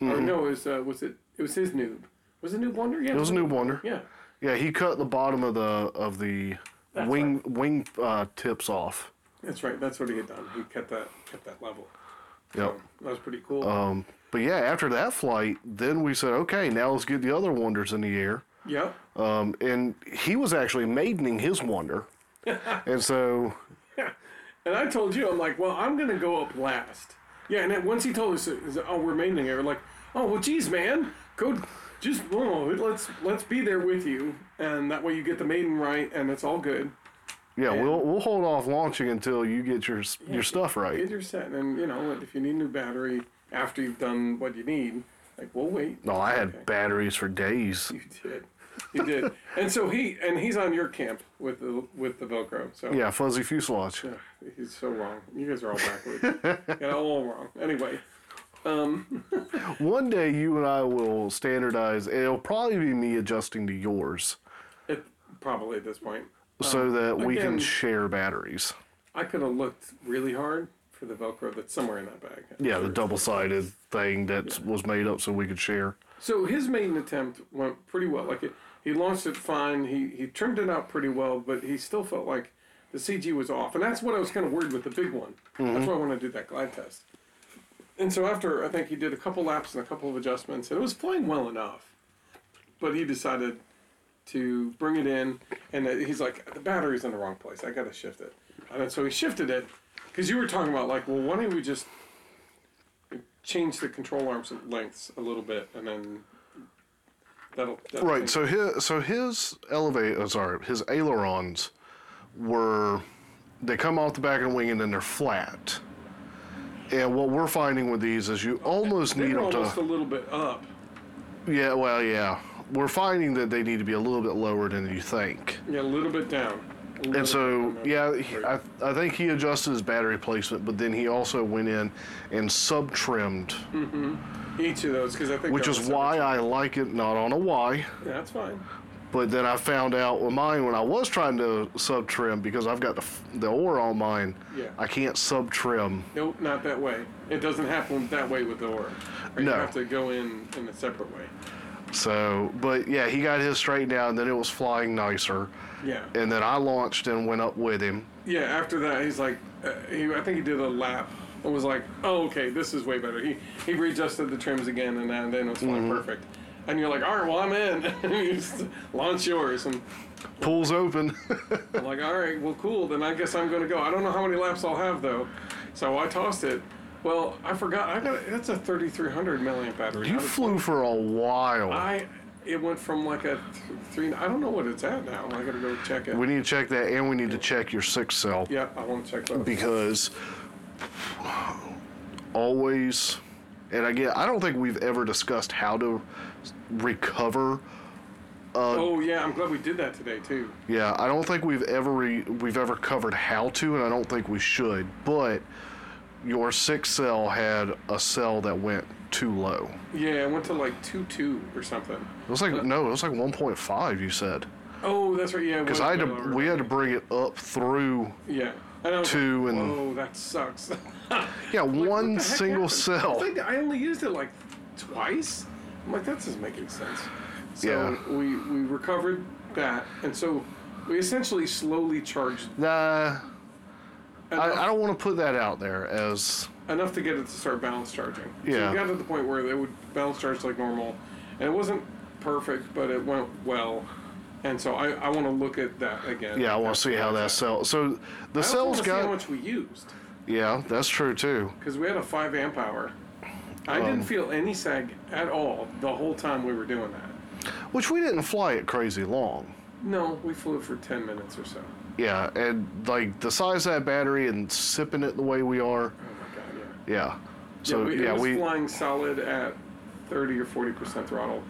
Mm-hmm. Or no, it was uh, was it? It was his Noob. Was it Noob Wonder? Yeah, it was, it was Noob Wonder. Yeah. Yeah, he cut the bottom of the of the That's wing right. wing uh, tips off. That's right. That's what he had done. He kept that kept that level. Yeah, so that was pretty cool. Um, but yeah, after that flight, then we said, okay, now let's get the other Wonders in the air. Yep. Um, and he was actually maidening his Wonder, and so. Yeah. And I told you, I'm like, well, I'm gonna go up last. Yeah. And then once he told us, oh, we're maidening it, we're like, oh, well, geez, man, go, just oh, let's let's be there with you, and that way you get the maiden right, and it's all good. Yeah, and we'll we'll hold off launching until you get your yeah, your stuff right. Get your set, and you know, if you need a new battery after you've done what you need, like we'll wait. No, I had okay. batteries for days. You did, you did, and so he and he's on your camp with the with the Velcro. So yeah, fuzzy fuselage. Yeah, he's so wrong. You guys are all backwards. Got all wrong. Anyway, um, one day you and I will standardize, and it'll probably be me adjusting to yours. It probably at this point. So that um, we again, can share batteries. I could have looked really hard for the Velcro that's somewhere in that bag. I'm yeah, sure. The double-sided thing that yeah. was made up so we could share. So his maiden attempt went pretty well. Like it, he launched it fine. He he trimmed it out pretty well, but he still felt like the C G was off. And that's what I was kind of worried with the big one. Mm-hmm. That's why I wanted to do that glide test. And so after, I think he did a couple laps and a couple of adjustments, and it was flying well enough. But he decided to bring it in, and he's like, the battery's in the wrong place. I got to shift it. And so he shifted it, because you were talking about, like, well, why don't we just change the control arms lengths a little bit, and then that'll... that'll right, so his, so his elevator, sorry, his ailerons were, they come off the back of the wing, and then they're flat. And what we're finding with these is you almost they're need them to... almost a little bit up. Yeah, well, yeah. We're finding that they need to be a little bit lower than you think. Yeah, a little bit down. Little and so, down yeah, he, I I think he adjusted his battery placement, but then he also went in and sub-trimmed. Mm-hmm. Each of those, because I think... Which is why I like it not on a Y. Yeah, that's fine. But then I found out with mine, when I was trying to sub-trim, because I've got the the Aura on mine, yeah. I can't sub-trim. Nope, not that way. It doesn't happen that way with the Aura. Or no. You have to go in in a separate way. So, but yeah, he got his straightened out, and then it was flying nicer. Yeah. And then I launched and went up with him. Yeah, after that, he's like, uh, he, I think he did a lap and was like, oh, okay, this is way better. He he readjusted the trims again, and then it was flying mm-hmm. perfect. And you're like, all right, well, I'm in. And you just launch yours. And pool's open. I'm like, all right, well, cool. Then I guess I'm going to go. I don't know how many laps I'll have, though. So I tossed it. Well, I forgot. I got that's a thirty-three hundred milliamp battery. You flew for a while. I it went from like a th- three. I don't know what it's at now. I gotta go check it. We need to check that, and we need to check your six cell. Yeah, I want to check that because always, and again, I don't think we've ever discussed how to recover. Uh, oh yeah, I'm glad we did that today too. Yeah, I don't think we've ever re- we've ever covered how to, and I don't think we should, but. Your six cell had a cell that went too low. Yeah, it went to like two point two or something. It was like, uh, no, it was like one point five, you said. Oh, that's right, yeah. Because I had to, lower, we right. had to bring it up through yeah. and two. Like, and oh, that sucks. Yeah, like, one single happened? Cell. I, like, I only used it like twice. I'm like, that doesn't make any sense. So yeah. we, we recovered that, and so we essentially slowly charged. Nah. I, I don't want to put that out there as... Enough to get it to start balance charging. Yeah. So it got to the point where they would balance charge like normal. And it wasn't perfect, but it went well. And so I, I want to look at that again. Yeah, I want to see how that sells. So the cells got... I don't want to see how much we used. Yeah, that's true, too. Because we had a five amp hour. I um, didn't feel any sag at all the whole time we were doing that. Which we didn't fly it crazy long. No, we flew for ten minutes or so. Yeah, and like the size of that battery and sipping it the way we are. Oh my god, yeah. Yeah. So yeah, we, yeah, it was we, flying solid at thirty or forty percent throttle,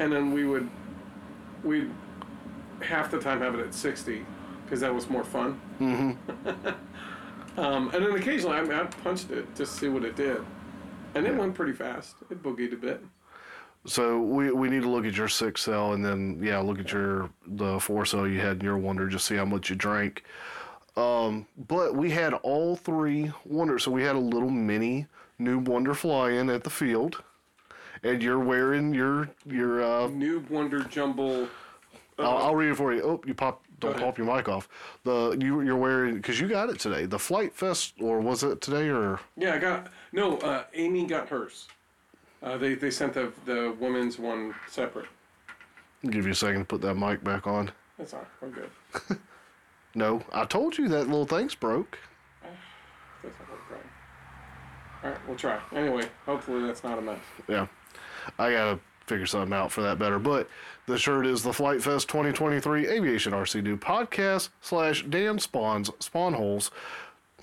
and then we would, we, half the time have it at sixty, because that was more fun. Mm-hmm. um, and then occasionally I, mean, I punched it just to see what it did, and it yeah. went pretty fast. It boogied a bit. So we we need to look at your six cell, and then yeah, look at your the four cell you had in your Wonder, just see how much you drank. Um, but we had all three Wonders, so we had a little mini Noob Wonder fly in at the field, and you're wearing your your uh, Noob Wonder jumble. Uh, I'll, I'll read it for you. Oh, you pop! Don't pop your mic off. The you you're wearing because you got it today. The Flight Fest, or was it today or? Yeah, I got no. Uh, Amy got hers. Uh, they, they sent the the women's one separate. I'll give you a second to put that mic back on. That's all right. I'm good. No, I told you that little thing's broke. Uh, that's not broke. All right, we'll try. Anyway, hopefully that's not a mess. Yeah. I got to figure something out for that better. But the shirt is the Flight Fest twenty twenty-three Aviation R C New Podcast slash Dan Sponholz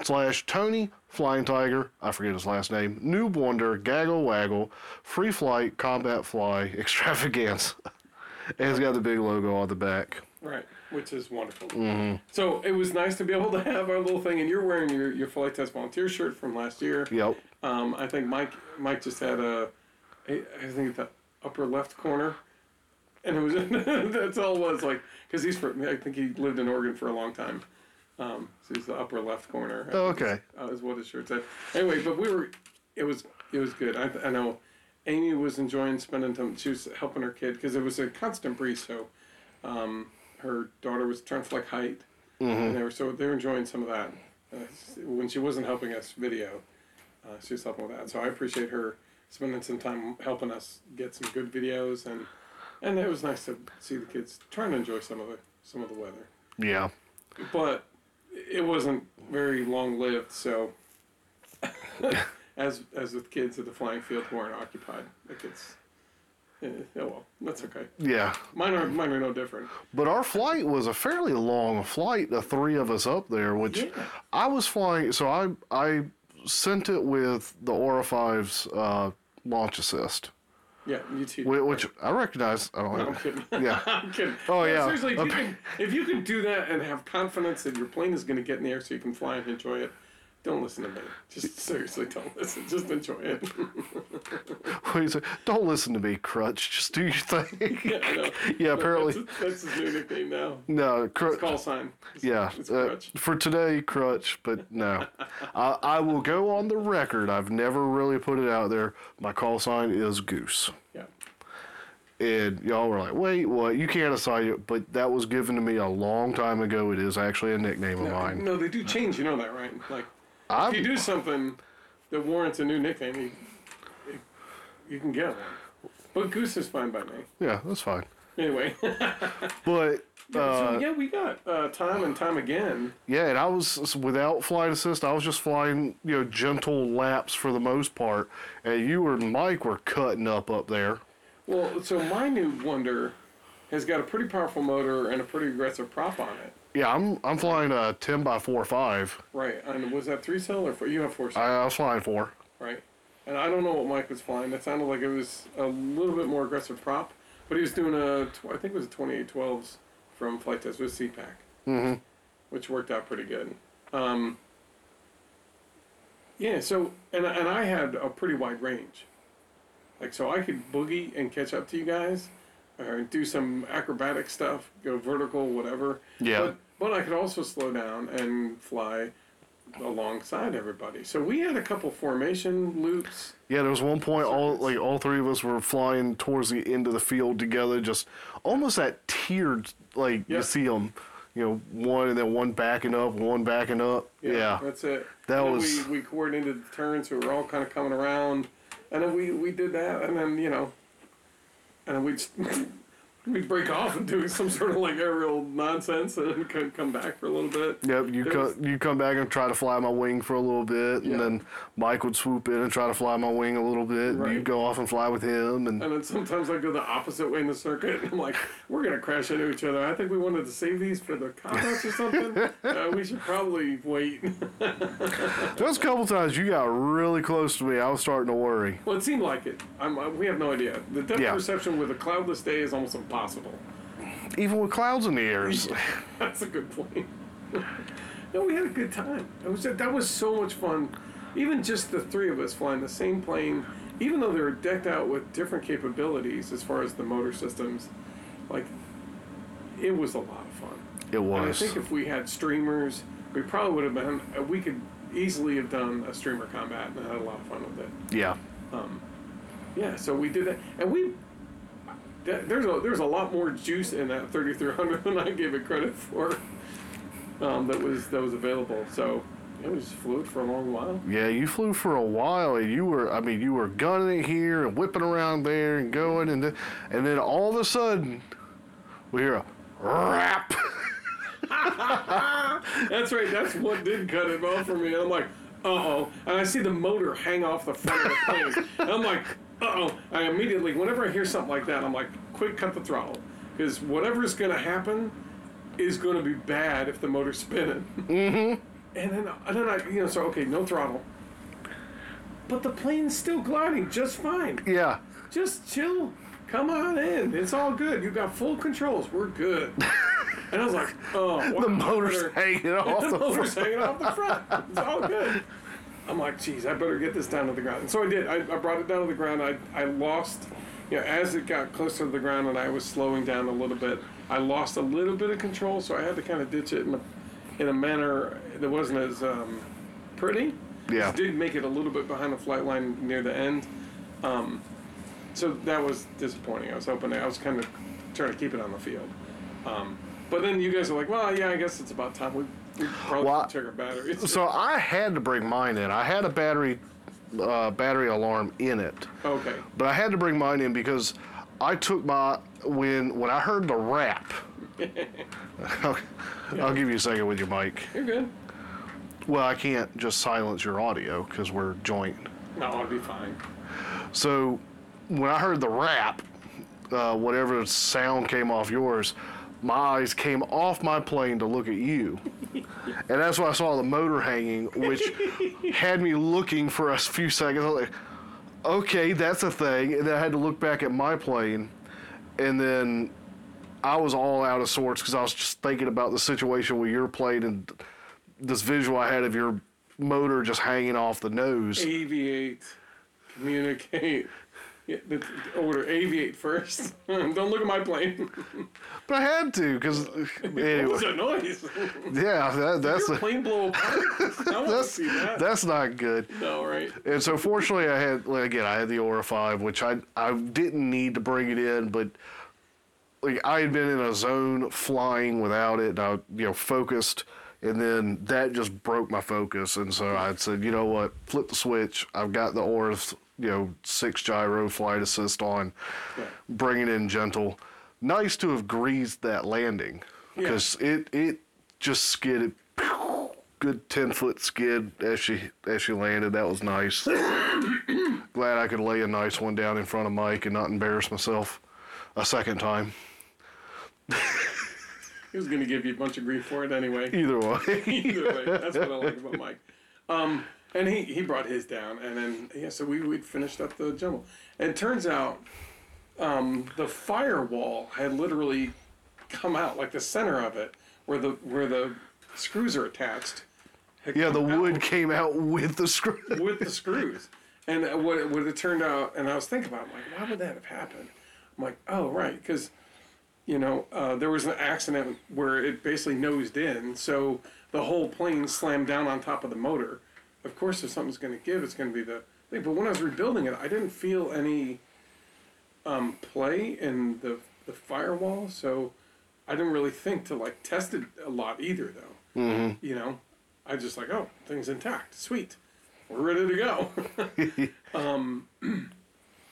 slash Tony Flying Tiger, I forget his last name, Noob Wonder, Gaggle Waggle, Free Flight, Combat Fly, Extravaganza. And it's got the big logo on the back. Right, which is wonderful. Mm-hmm. So it was nice to be able to have our little thing, and you're wearing your, your Flight Test Volunteer shirt from last year. Yep. Um, I think Mike Mike just had a, I think the upper left corner, and it was that's all it was, like, because he's from, I think he lived in Oregon for a long time. Um, so it's the upper left corner. Oh, okay. Is, uh, is what his shirt said. Anyway, but we were, it was, it was good. I, I know Amy was enjoying spending time, she was helping her kid, because it was a constant breeze, so um, her daughter was trying to flick height, mm-hmm. and they were, so they were enjoying some of that. Uh, when she wasn't helping us video, uh, she was helping with that. So I appreciate her spending some time helping us get some good videos, and and it was nice to see the kids trying to enjoy some of the, some of the weather. Yeah. But... it wasn't very long-lived, so as as with kids at the flying field who aren't occupied, it gets, eh, oh well, that's okay. Yeah. Mine are, mine are no different. But our flight was a fairly long flight, the three of us up there, which yeah. I was flying, so I I sent it with the Aura five's uh, launch assist. Yeah, you too. Which I recognize. I don't know. No, I'm kidding. Yeah. I'm kidding. Oh, yeah. yeah. Seriously, if, okay. you can, if you can do that and have confidence that your plane is going to get in the air so you can fly and enjoy it, don't listen to me. Just seriously, don't listen. Just enjoy it. Wait a second. Don't listen to me, Crutch. Just do your thing. Yeah, I know. Yeah, apparently. No, that's, that's his new nickname now. No, Crutch. It's call sign. It's, yeah. It's Crutch. Uh, for today, Crutch, but no. I, I will go on the record. I've never really put it out there. My call sign is Goose. Yeah. And y'all were like, wait, what? You can't assign it, but that was given to me a long time ago. It is actually a nickname no, of mine. No, they do change. You know that, right? Like, if I'm, you do something that warrants a new nickname, you, you, you can get one. But Goose is fine by me. Yeah, that's fine. Anyway. But... yeah, uh, so yeah, we got uh, time and time again. Yeah, and I was, without flight assist, I was just flying, you know, gentle laps for the most part. And you and Mike were cutting up up there. Well, so my new Wonder has got a pretty powerful motor and a pretty aggressive prop on it. Yeah, I'm I'm flying a ten by four five. Right, and was that three cell or four? You have four cell. I, I was flying four. Right, and I don't know what Mike was flying. It sounded like it was a little bit more aggressive prop, but he was doing a, I think it was a twenty-eight twelves from Flight Test with C PAC, mm-hmm. which worked out pretty good. Um, yeah, so, and, and I had a pretty wide range. Like, so I could boogie and catch up to you guys, or do some acrobatic stuff, go vertical, whatever. Yeah. But, But I could also slow down and fly alongside everybody. So we had a couple formation loops. Yeah, there was one point all like all three of us were flying towards the end of the field together, just almost that tiered, like, yep. You see them you know, one and then one backing up, one backing up. Yeah, yeah. That's it. That and was we, we coordinated the turns, so we were all kind of coming around, and then we, we did that, and then you know, and then we'd we'd break off and do some sort of like aerial nonsense, and then come come back for a little bit. Yep, you come you come back and try to fly my wing for a little bit, yeah. and then Mike would swoop in and try to fly my wing a little bit, right. and you'd go off and fly with him, and and then sometimes I go the opposite way in the circuit, and I'm like, we're gonna crash into each other. I think we wanted to save these for the comments or something. Uh, we should probably wait. Those couple times you got really close to me, I was starting to worry. Well, it seemed like it. I'm, I, we have no idea. The depth yeah. perception with a cloudless day is almost impossible. Possible. Even with clouds in the air. That's a good point. No, we had a good time. It was that was so much fun. Even just the three of us flying the same plane, even though they were decked out with different capabilities as far as the motor systems, like it was a lot of fun. It was. And I think if we had streamers, we probably would have been. We could easily have done a streamer combat and had a lot of fun with it. Yeah. Um. Yeah. So we did that, and we. There's a there's a lot more juice in that thirty-three hundred than I gave it credit for. Um, that was that was available. So it was flew for a long while. Yeah, you flew for a while, and you were I mean you were gunning it here and whipping around there and going and then and then all of a sudden we hear a rap. That's right. That's what did cut it off for me. And I'm like, uh oh, and I see the motor hang off the front of the plane. And I'm like. Uh-oh, I immediately, whenever I hear something like that, I'm like, quick, cut the throttle. Because whatever's going to happen is going to be bad if the motor's spinning. Mm-hmm. And then, and then I, you know, so, okay, no throttle. But the plane's still gliding just fine. Yeah. Just chill. Come on in. It's all good. You got full controls. We're good. And I was like, oh. Wow, the motor's better. hanging off the, the motor's front. hanging off the front. It's all good. I'm like, geez, I better get this down to the ground. And so I did. I, I brought it down to the ground. I I lost, you know, as it got closer to the ground and I was slowing down a little bit, I lost a little bit of control, so I had to kind of ditch it in a, in a manner that wasn't as um, pretty. Yeah. It did make it a little bit behind the flight line near the end. Um, so that was disappointing. I was hoping, I was kind of trying to keep it on the field. Um, but then you guys are like, well, yeah, I guess it's about time we... Well, so I had to bring mine in. I had a battery uh, battery alarm in it. Okay. But I had to bring mine in because I took my when when I heard the rap. I'll, yeah. I'll give you a second with your mic. You're good. Well, I can't just silence your audio because we're joint. No, I'll be fine. So when I heard the rap, uh, whatever sound came off yours. My eyes came off my plane to look at you. And that's when I saw the motor hanging, which had me looking for a few seconds. I was like, okay, that's a thing. And then I had to look back at my plane. And then I was all out of sorts because I was just thinking about the situation with your plane and this visual I had of your motor just hanging off the nose. Aviate. Communicate. Yeah, the order aviate first. Don't look at my plane. But I had to, because anyway. What was that noise? Yeah, that, that's Did your a, plane blow apart. That's see that. That's not good. No, right. And so fortunately, I had like, again, I had the Aura five, which I I didn't need to bring it in, but like I had been in a zone flying without it, and I you know focused, and then that just broke my focus, and so I said, you know what, flip the switch. I've got the Aura. You know, six gyro flight assist on, yeah. Bringing in gentle. Nice to have greased that landing because yeah. it it just skidded. Pew, good ten foot skid as she as she landed. That was nice. Glad I could lay a nice one down in front of Mike and not embarrass myself a second time. He was going to give you a bunch of grief for it anyway. Either way. Either way. That's what I like about Mike. Um. And he, he brought his down, and then, yeah, so we we'd finished up the jumble. And it turns out um, the firewall had literally come out, like the center of it, where the where the screws are attached. Yeah, the wood out. came out with the screws. With the screws. And what it, what it turned out, and I was thinking about it, I'm like, why would that have happened? I'm like, oh, right, because, you know, uh, there was an accident where it basically nosed in, so the whole plane slammed down on top of the motor. Of course, if something's going to give, it's going to be the thing. But when I was rebuilding it, I didn't feel any um, play in the the firewall. So I didn't really think to like test it a lot either, though. Mm-hmm. You know, I just like, oh, thing's intact, sweet, we're ready to go. um,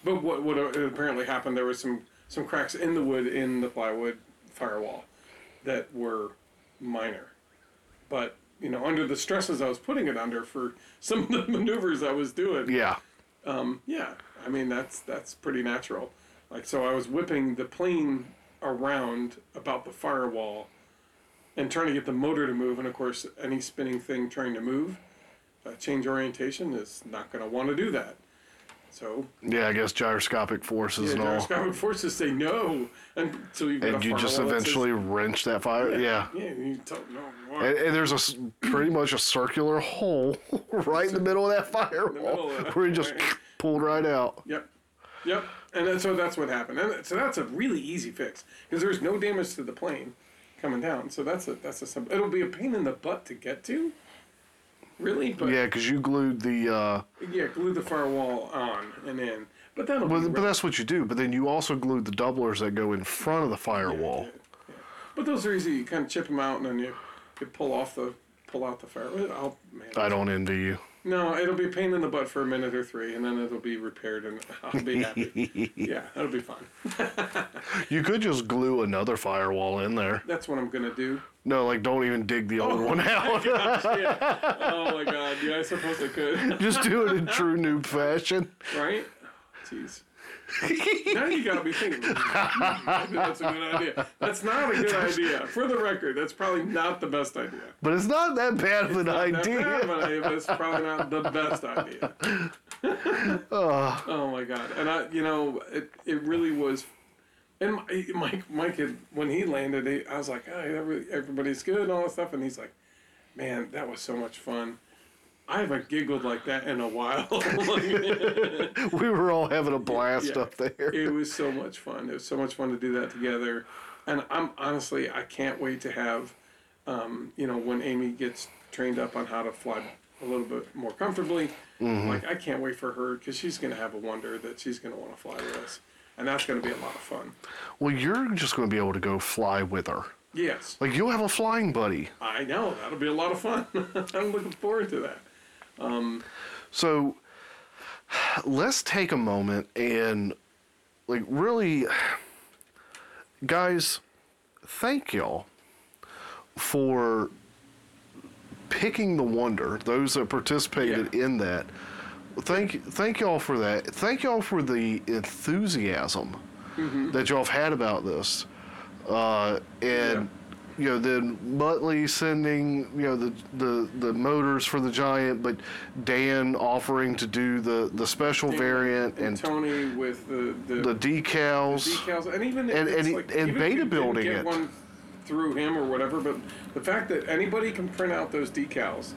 but what what apparently happened, there was some some cracks in the wood in the plywood firewall that were minor, but you know, under the stresses I was putting it under for some of the maneuvers I was doing. Yeah. Um, yeah, I mean that's that's pretty natural. Like, so I was whipping the plane around about the firewall and trying to get the motor to move, and of course any spinning thing trying to move, uh, change orientation, is not going to want to do that. So yeah, I guess gyroscopic forces yeah, and all. Gyroscopic forces say no until you and you just eventually says, wrench that fire. Yeah. Yeah. yeah you tell, no, and, and there's a pretty much a circular hole right in the middle of that firewall of that where you just right. pulled right out. Yep. Yep. And then, so that's what happened. And so that's a really easy fix because there's no damage to the plane coming down. So that's a that's a simple. It'll be a pain in the butt to get to. Really? But yeah, because you glued the... Uh, yeah, glued the firewall on and in. But that'll but, be right. But that's what you do. But then you also glued the doublers that go in front of the firewall. Yeah, yeah, yeah. But those are easy. You kind of chip them out and then you, you pull off the pull out the firewall. I'll, man, I don't envy you. No, it'll be a pain in the butt for a minute or three, and then it'll be repaired, and I'll be happy. Yeah, that'll be fine. You could just glue another firewall in there. That's what I'm going to do. No, like, don't even dig the old oh, one out. Gosh, yeah. Oh, my God. Yeah, I suppose I could. Just do it in true noob fashion. Right? Jeez. Now you got me thinking. I think that's a good idea. That's not a good idea. For the record, that's probably not the best idea. But it's not that bad of an idea. It's not that bad of an idea, but it's probably not the best idea. oh. oh, my God. And, I, you know, it, it really was... And Mike, Mike, had, when he landed, he, I was like, oh, everybody's good and all that stuff. And he's like, man, that was so much fun. I haven't giggled like that in a while. Like, we were all having a blast yeah, up there. It was so much fun. It was so much fun to do that together. And I'm honestly, I can't wait to have, um, you know, when Amy gets trained up on how to fly a little bit more comfortably, mm-hmm. like I can't wait for her because she's going to have a wonder that she's going to want to fly with us. And that's going to be a lot of fun. Well, you're just going to be able to go fly with her. Yes. Like, you'll have a flying buddy. I know. That'll be a lot of fun. I'm looking forward to that. Um, so, let's take a moment and, like, really, guys, thank y'all for picking the Wonder, those that participated yeah. in that. Thank thank y'all for that. Thank y'all for the enthusiasm mm-hmm. that y'all have had about this. Uh, and, yeah. you know, then Muttley sending, you know, the, the, the motors for the Giant, but Dan offering to do the, the special and, variant. And, and Tony with the, the, the decals. The decals. And even, and, and, like, and even beta building it. One through him or whatever, but the fact that anybody can print out those decals,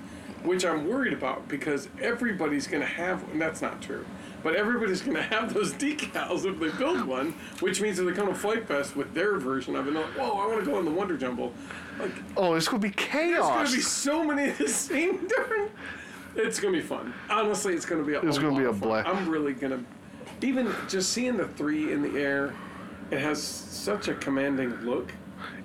which I'm worried about because everybody's going to have, and that's not true, but everybody's going to have those decals if they build one, which means if they come to Flight Fest with their version of it, they're like, whoa, I want to go on the Wonder Jumble. Like, oh, it's going to be chaos. There's going to be so many of the same darn. It's going to be fun. Honestly, it's going to be a It's going to be a blast. I'm really going to, even just seeing the three in the air, it has such a commanding look.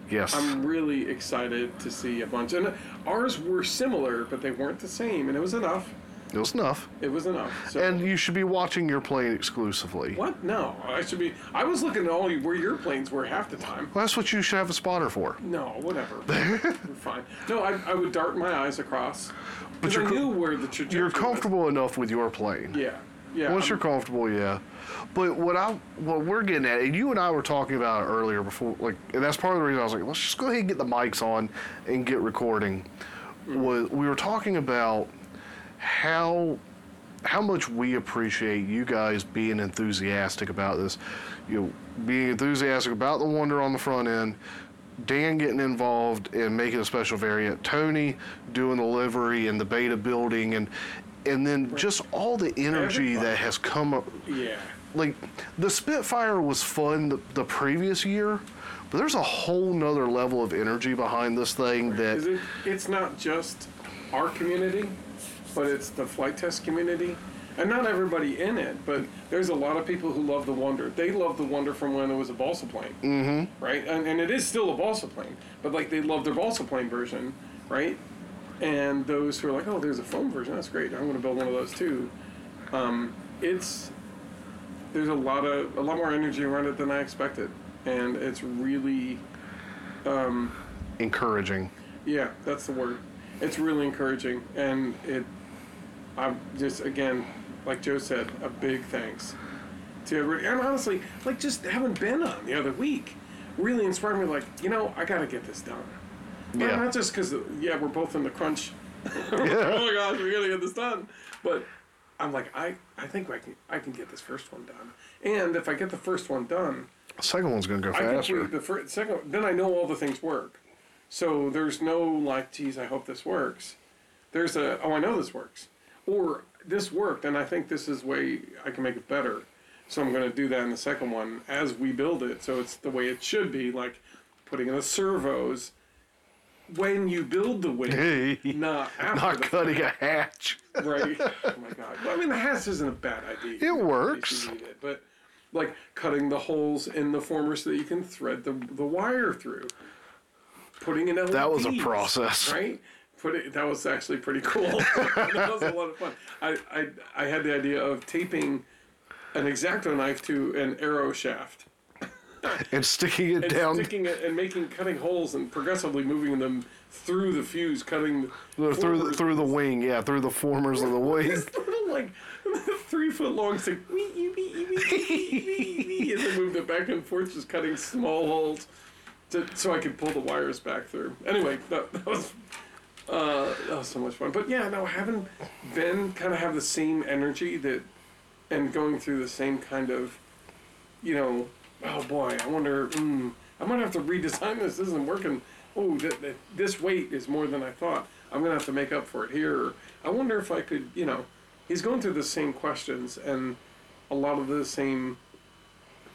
Yes. I'm really excited to see a bunch. And ours were similar, but they weren't the same, and it was enough. It was enough. It was enough. So. And you should be watching your plane exclusively. What? No. I should be. I was looking at all where your planes were half the time. Well, that's what you should have a spotter for. No, whatever. We're fine. No, I, I would dart my eyes across. But you're I knew where the trajectory You're comfortable was. Enough with your plane. Yeah. Yeah. Once I'm, you're comfortable, yeah. But what I what we're getting at, and you and I were talking about it earlier before, like, and that's part of the reason I was like, let's just go ahead and get the mics on and get recording. Mm-hmm. Was we were talking about how how much we appreciate you guys being enthusiastic about this, you know, being enthusiastic about the Wonder on the front end, Dan getting involved and making a special variant, Tony doing the livery and the beta building, and and then right. just all the energy that has come up. Yeah. Like, the Spitfire was fun the, the previous year, but there's a whole nother level of energy behind this thing that... Is it, it's not just our community, but it's the flight test community. and not everybody in it, but there's a lot of people who love the Wonder. They love the Wonder from when it was a balsa plane, mm-hmm. right? And, and it is still a balsa plane, but like they love their balsa plane version, right? And those who are like, oh, there's a foam version, that's great, I'm going to build one of those too. Um, it's there's a lot of a lot more energy around it than I expected, and it's really um, encouraging. Yeah, that's the word. It's really encouraging, and it. I just again, like Joe said, a big thanks to everybody. And honestly, like just having Ben on the other week really inspired me. Like, you know, I got to get this done. Yeah. Not, not just because yeah, we're both in the crunch. Yeah. Oh my gosh, we got to get this done, but. I'm like, I, I think I can I can get this first one done. And if I get the first one done... The second one's going to go I faster. Think the fir- second, then I know all the things work. So there's no, like, geez, I hope this works. There's a, oh, I know this works. Or this worked, and I think this is the way I can make it better. So I'm going to do that in the second one as we build it. So it's the way it should be, like putting in the servos when you build the wing, hey, not after not cutting thing. A hatch. Right. Oh, my God. Well, I mean, the hatch isn't a bad idea. It you know, works. You need it, but, like, cutting the holes in the former so that you can thread the the wire through. Putting in L E Ds. That was a process. Right? Put it, that was actually pretty cool. That was a lot of fun. I, I, I had the idea of taping an X-Acto knife to an arrow shaft. And sticking it and down. Sticking it and making cutting holes and progressively moving them through the fuse, cutting the through the, through the wing, yeah, through the formers of the wing. This little like three foot long thing, like, wee wee wee wee wee, and then moved it back and forth, just cutting small holes, to, so I could pull the wires back through. Anyway, that, that was uh, that was so much fun. But yeah, now having Ben kind of have the same energy that, and going through the same kind of, you know. Oh boy, I wonder, mm, I might have to redesign this. This isn't working. Oh, th- th- this weight is more than I thought. I'm going to have to make up for it here. I wonder if I could, you know, he's going through the same questions and a lot of the same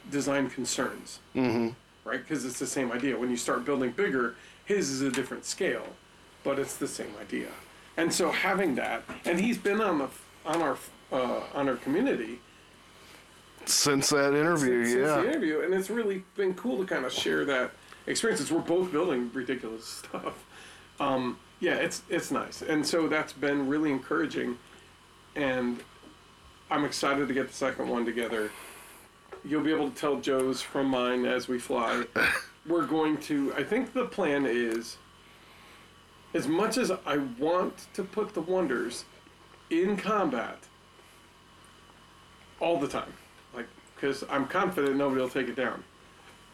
design concerns, mm-hmm. right? Because it's the same idea. When you start building bigger, his is a different scale, but it's the same idea. And so having that, and he's been on the on our uh, on our community Since that interview, since, yeah. Since the interview, and it's really been cool to kind of share that experience. It's, we're both building ridiculous stuff. Um, yeah, it's it's nice. And so that's been really encouraging, and I'm excited to get the second one together. You'll be able to tell Joe's from mine as we fly. We're going to, I think the plan is, as much as I want to put the Wonders in combat all the time, because I'm confident nobody will take it down.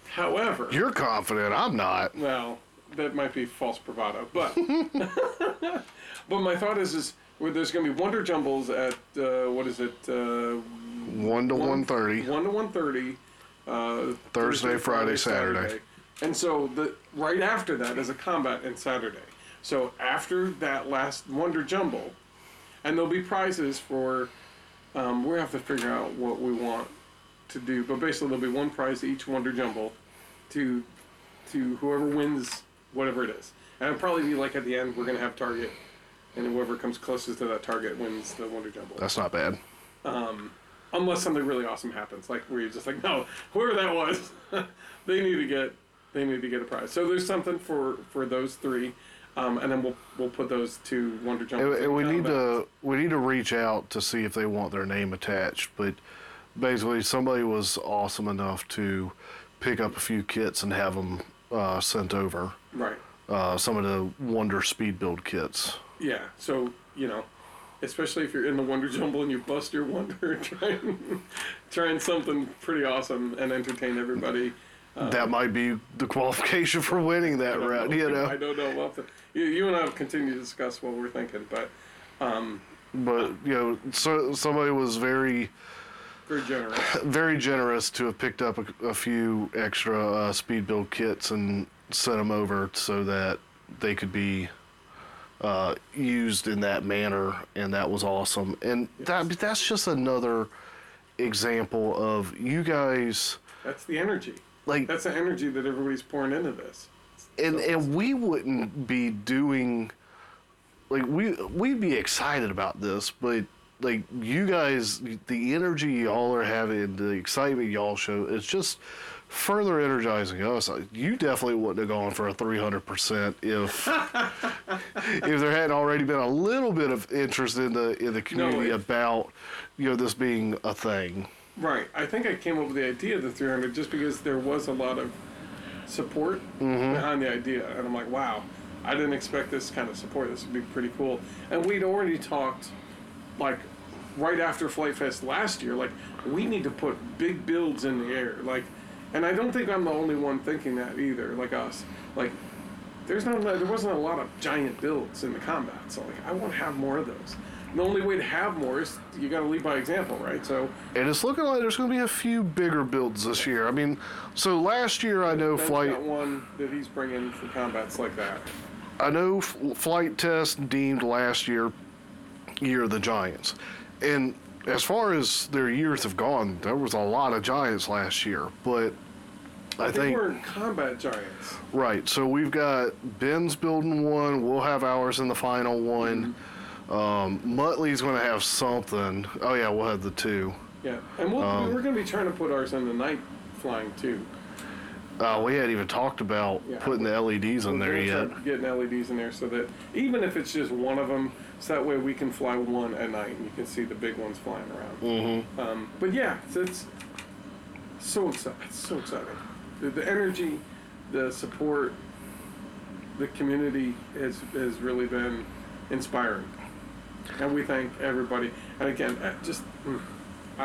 However... You're confident. I'm not. Well, that might be false bravado. But but my thought is, is well, there's going to be Wonder Jumbles at, uh, what is it? Uh, one to one thirty one to one thirty Uh, Thursday, Thursday, Friday, Saturday. Saturday. And so the right after that is a combat and Saturday. So after that last Wonder Jumble, and there'll be prizes for... Um, we have to figure out what we want to do, but basically there'll be one prize to each Wonder Jumble to to whoever wins whatever it is. And it'll probably be like at the end we're going to have target, and whoever comes closest to that target wins the Wonder Jumble. That's not bad. Um, unless something really awesome happens, like where you're just like, no, whoever that was, they need to get they need to get a prize. So there's something for, for those three. Um, and then we'll we'll put those two Wonder Jumbles. And, and we need to we need to reach out to see if they want their name attached. But basically, somebody was awesome enough to pick up a few kits and have them uh, sent over. Right. Uh, some of the Wonder Speed Build kits. Yeah. So you know, especially if you're in the Wonder Jumble and you bust your Wonder, trying trying something pretty awesome and entertain everybody. Um, that might be the qualification for winning that round, know, you know. I don't know. We'll have to, you, you and I will continue to discuss what we're thinking, but... Um, but, uh, you know, so, somebody was very... Very generous. Very generous to have picked up a, a few extra uh, speed build kits and sent them over so that they could be uh, used in that manner, and that was awesome. And yes. that that's just another example of you guys... That's the energy. Like, that's the energy that everybody's pouring into this. And so, and we wouldn't be doing, like, we, we'd be excited about this, but like, you guys, the energy y'all are having, the excitement y'all show, it's just further energizing us. You definitely wouldn't have gone for a three hundred percent if if there hadn't already been a little bit of interest in the in the community no, if, about, you know, this being a thing. Right. I think I came up with the idea of the three hundred just because there was a lot of support mm-hmm. behind the idea. And I'm like, wow, I didn't expect this kind of support. This would be pretty cool. And we'd already talked, like, right after Flight Fest last year, like, we need to put big builds in the air. Like, and I don't think I'm the only one thinking that either, like us. Like, there's not, there wasn't a lot of giant builds in the combat. So, like, I want to have more of those. The only way to have more is you got to lead by example, right? So, and it's looking like there's going to be a few bigger builds this year. I mean, so last year I know Ben's Flight... got one that he's bringing for combats like that. I know F- Flight Test deemed last year year of the Giants. And as far as their years have gone, there was a lot of Giants last year. But I they think... They weren't combat Giants. Right. So we've got Ben's building one. We'll have ours in the final one. Mm-hmm. Um, Muttley's going to have something. Oh, yeah, we'll have the two. Yeah, and we'll, um, we're going to be trying to put ours in the night flying, too. Uh, we hadn't even talked about yeah, putting the L E Ds in there yet. Getting L E Ds in there so that even if it's just one of them, so that way we can fly one at night and you can see the big ones flying around. Mm-hmm. Um, but, yeah, it's, it's so exciting. It's so exciting. The, the energy, the support, the community has, has really been inspiring. And we thank everybody. And again, just I,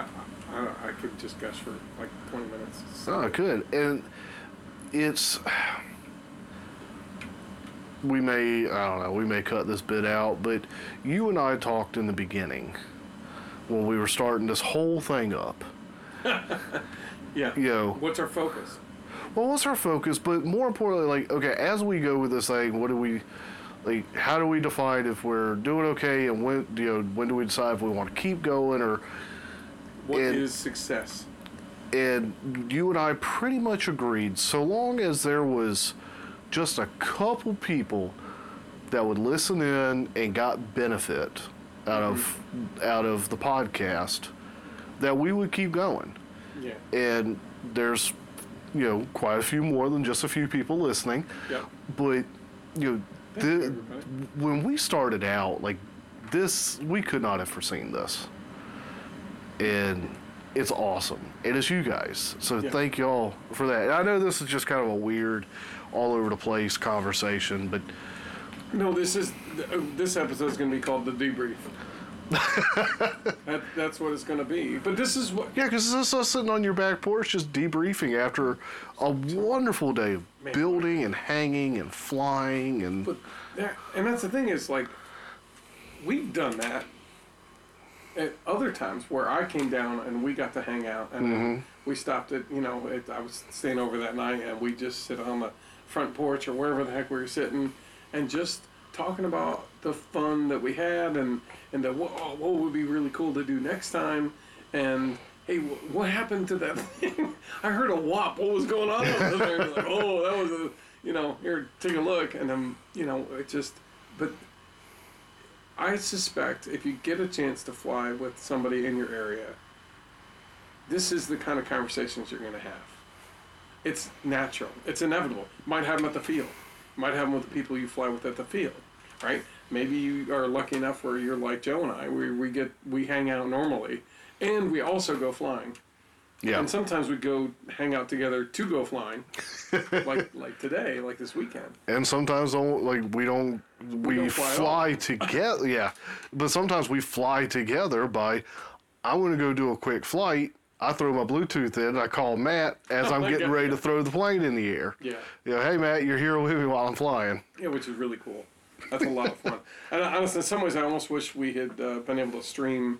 I, I could just gush for like twenty minutes. So. Oh, good. And it's we may I don't know we may cut this bit out, but you and I talked in the beginning when we were starting this whole thing up. Yeah. You know, what's our focus? Well, what's our focus? But more importantly, like, okay, as we go with this thing, what do we? Like, how do we define if we're doing okay, and when, you know, when do we decide if we want to keep going, or what and, is success? And you and I pretty much agreed, so long as there was just a couple people that would listen in and got benefit out mm-hmm. of out of the podcast, that we would keep going. Yeah. And there's, you know, quite a few more than just a few people listening. Yep. But you know. The, when we started out, like, this, we could not have foreseen this. And it's awesome. And it's you guys. So yeah. Thank y'all for that. And I know this is just kind of a weird, all-over-the-place conversation, but... No, this is... This episode is going to be called The Debrief. that, that's what it's going to be. But this is what... Yeah, because this is us sitting on your back porch just debriefing after a wonderful day of Man. building and hanging and flying and... But that, and that's the thing is, like, we've done that at other times where I came down and we got to hang out and mm-hmm. we stopped at, you know, it, I was staying over that night and we just sit on the front porch or wherever the heck we were sitting and just... talking about the fun that we had and, and the, oh, what would be really cool to do next time, and hey, wh- what happened to that thing? I heard a whop. What was going on over there? Like, oh, that was a, you know, here, take a look. And then, you know, it just, but I suspect if you get a chance to fly with somebody in your area, this is the kind of conversations you're going to have. It's natural. It's inevitable. Might have them at the field. Might have them with the people you fly with at the field, right? Maybe you are lucky enough where you're like Joe and I, where we get we hang out normally, and we also go flying. Yeah. And sometimes we go hang out together to go flying, like like today, like this weekend. And sometimes don't like we don't we, we don't fly, fly together. Yeah, but sometimes we fly together by I want to go do a quick flight. I throw my Bluetooth in, and I call Matt as I'm getting ready to throw the plane in the air. Yeah. You know, hey, Matt, you're here with me while I'm flying. Yeah, which is really cool. That's a lot of fun. And honestly, in some ways, I almost wish we had uh, been able to stream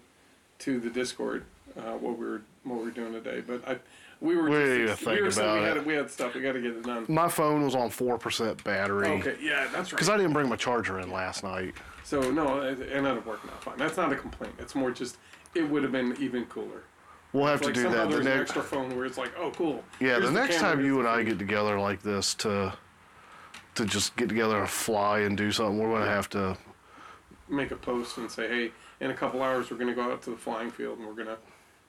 to the Discord uh, what we were what we were doing today. But I, we were we just... We were saying we had, we had stuff. We got to get it done. My phone was on four percent battery. Okay, yeah, that's right. Because I didn't bring my charger in last night. So, no, it ended up working out fine. That's not a complaint. It's more just it would have been even cooler. We'll have like to do that the next an extra phone where it's like, oh, cool. Yeah, Here's the next the time you and I get together like this to to just get together and fly and do something, we're going to have to... Make a post and say, hey, in a couple hours we're going to go out to the flying field and we're going to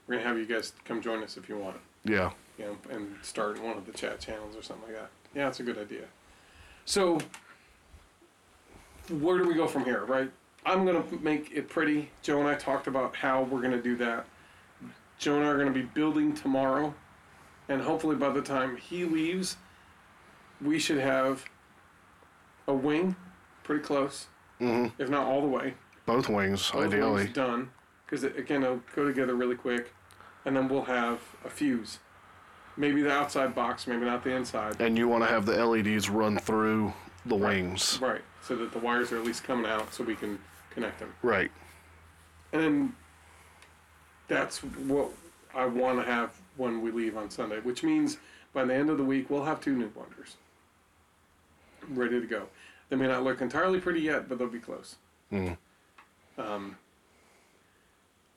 we're going to have you guys come join us if you want. Yeah. You know, and start one of the chat channels or something like that. Yeah, that's a good idea. So where do we go from here, right? I'm going to make it pretty. Joe and I talked about how we're going to do that. Joe and I are going to be building tomorrow, and hopefully by the time he leaves, we should have a wing pretty close, mm-hmm. if not all the way. Both wings, Both ideally. Wings done, because, it, again, it'll go together really quick, and then we'll have a fuse. Maybe the outside box, maybe not the inside. And you want to have the L E Ds run through the right. wings. Right, so that the wires are at least coming out so we can connect them. Right. And then that's what I want to have when we leave on Sunday, which means by the end of the week, we'll have two Noob Wonders ready to go. They may not look entirely pretty yet, but they'll be close. Mm. Um,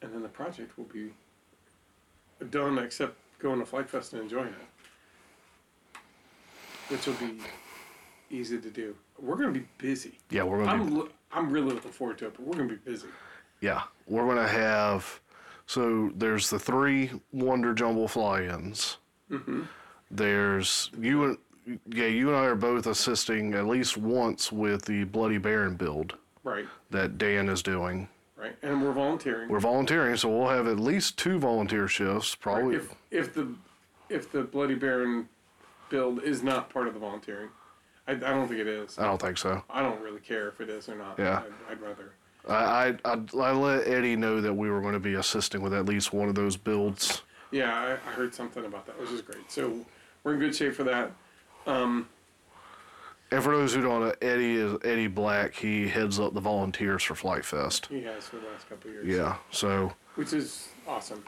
and then the project will be done except going to Flight Fest and enjoying it, which will be easy to do. We're going to be busy. Yeah, we're going to I'm be... Lo- I'm really looking forward to it, but we're going to be busy. Yeah, we're going to have... So there's the three Wonder Jumble fly-ins. Mm-hmm. There's you and yeah, you and I are both assisting at least once with the Bloody Baron build. Right. That Dan is doing. Right, and we're volunteering. We're volunteering, so we'll have at least two volunteer shifts, probably. Right. If, if the if the Bloody Baron build is not part of the volunteering, I, I don't think it is. I don't think so. I don't really care if it is or not. Yeah. I'd, I'd rather. I, I, I let Eddie know that we were going to be assisting with at least one of those builds. Yeah, I, I heard something about that, which is great. So we're in good shape for that. Um, and for those who don't know, Eddie is Eddie Black. He heads up the volunteers for Flight Fest. He has for the last couple of years. Yeah, so. Which is awesome.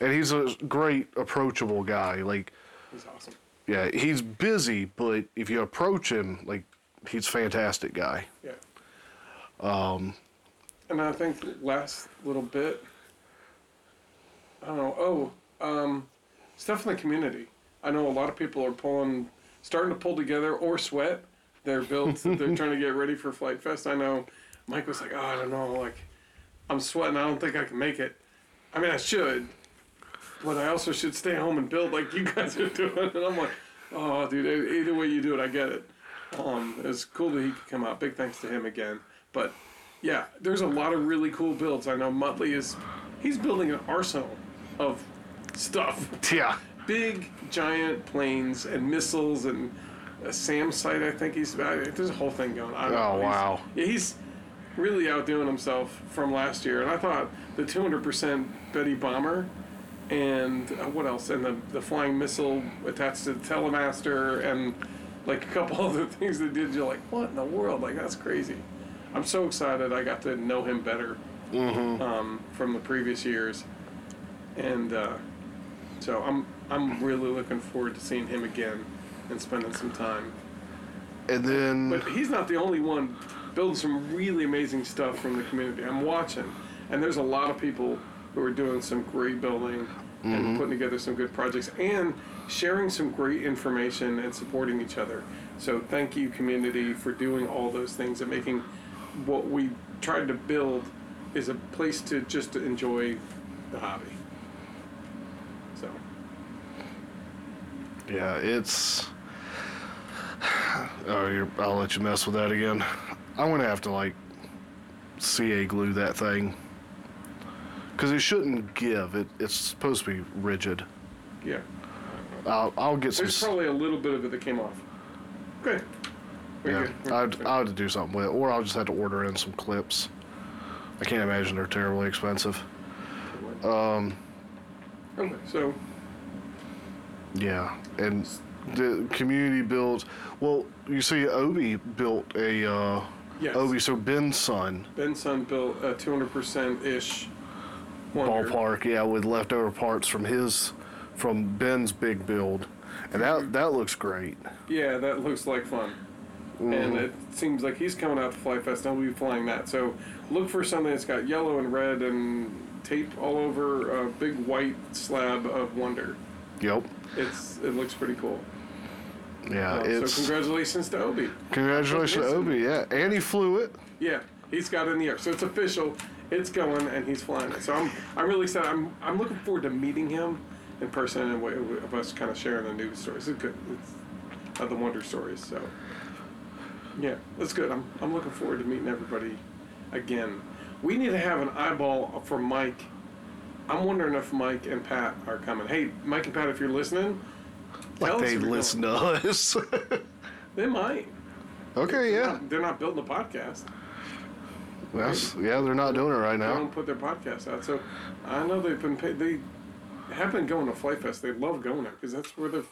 And he's a great, approachable guy. Like, he's awesome. Yeah, he's busy, but if you approach him, like, he's a fantastic guy. Yeah. Um. And I think last little bit, I don't know, oh, um, stuff in the community. I know a lot of people are pulling, starting to pull together or sweat their builds that they're trying to get ready for Flight Fest. I know Mike was like, oh, I don't know, like, I'm sweating, I don't think I can make it. I mean, I should, but I also should stay home and build like you guys are doing. And I'm like, oh, dude, either way you do it, I get it. Um, it's cool that he could come out. Big thanks to him again. But... yeah, there's a lot of really cool builds. I know Muttley is, he's building an arsenal of stuff. Yeah. Big, giant planes and missiles and a SAM site, I think he's, there's a whole thing going on. Oh, wow. He's, yeah, he's really outdoing himself from last year. And I thought the two hundred percent Betty Bomber and uh, what else? And the, the flying missile attached to the Telemaster and like a couple other things they did. You're like, what in the world? Like, that's crazy. I'm so excited I got to know him better mm-hmm. um, from the previous years. And uh, so I'm I'm really looking forward to seeing him again and spending some time. And then... But he's not the only one building some really amazing stuff from the community. I'm watching. And there's a lot of people who are doing some great building mm-hmm. and putting together some good projects and sharing some great information and supporting each other. So thank you, community, for doing all those things and making... what we tried to build is a place to just enjoy the hobby. So. Yeah, it's... Oh, you're... I'll let you mess with that again. I'm going to have to, like, C A glue that thing. Because it shouldn't give. It, it's supposed to be rigid. Yeah. I'll, I'll get some... There's probably a little bit of it that came off. Okay. Yeah, I'd, I'd have to do something with it, or I'll just have to order in some clips. I can't imagine they're terribly expensive. Um, okay, so. Yeah, and the community builds. Well, you see, Obi built a. Uh, yes. Obi, so Ben's son. Ben's son built a two hundred percent ish ballpark, yeah, with leftover parts from his, from Ben's big build. And that that looks great. Yeah, that looks like fun. Mm-hmm. And it seems like he's coming out to Flight Fest, and we'll be flying that. So look for something that's got yellow and red and tape all over a big white slab of Wonder. Yep. It's It looks pretty cool. Yeah. Uh, it's, so congratulations to Obi. Congratulations to Obi, yeah. And he flew it. Yeah. He's got it in the air. So it's official. it's going, and he's flying it. So I'm I'm really excited. I'm I'm looking forward to meeting him in person and of us kind of sharing the Noob stories. It's good. It's uh, the Wonder stories. So yeah, that's good. I'm I'm looking forward to meeting everybody again. We need to have an eyeball for Mike. I'm wondering if Mike and Pat are coming. Hey, Mike and Pat, if you're listening, like tell they us listen to us. They might. Okay, yeah. They're not, they're not building a podcast. Well, right? Yeah, they're not doing it right now. They don't put their podcast out. So I know they've been paid. They have been going to Flight Fest. They love going there because that's where the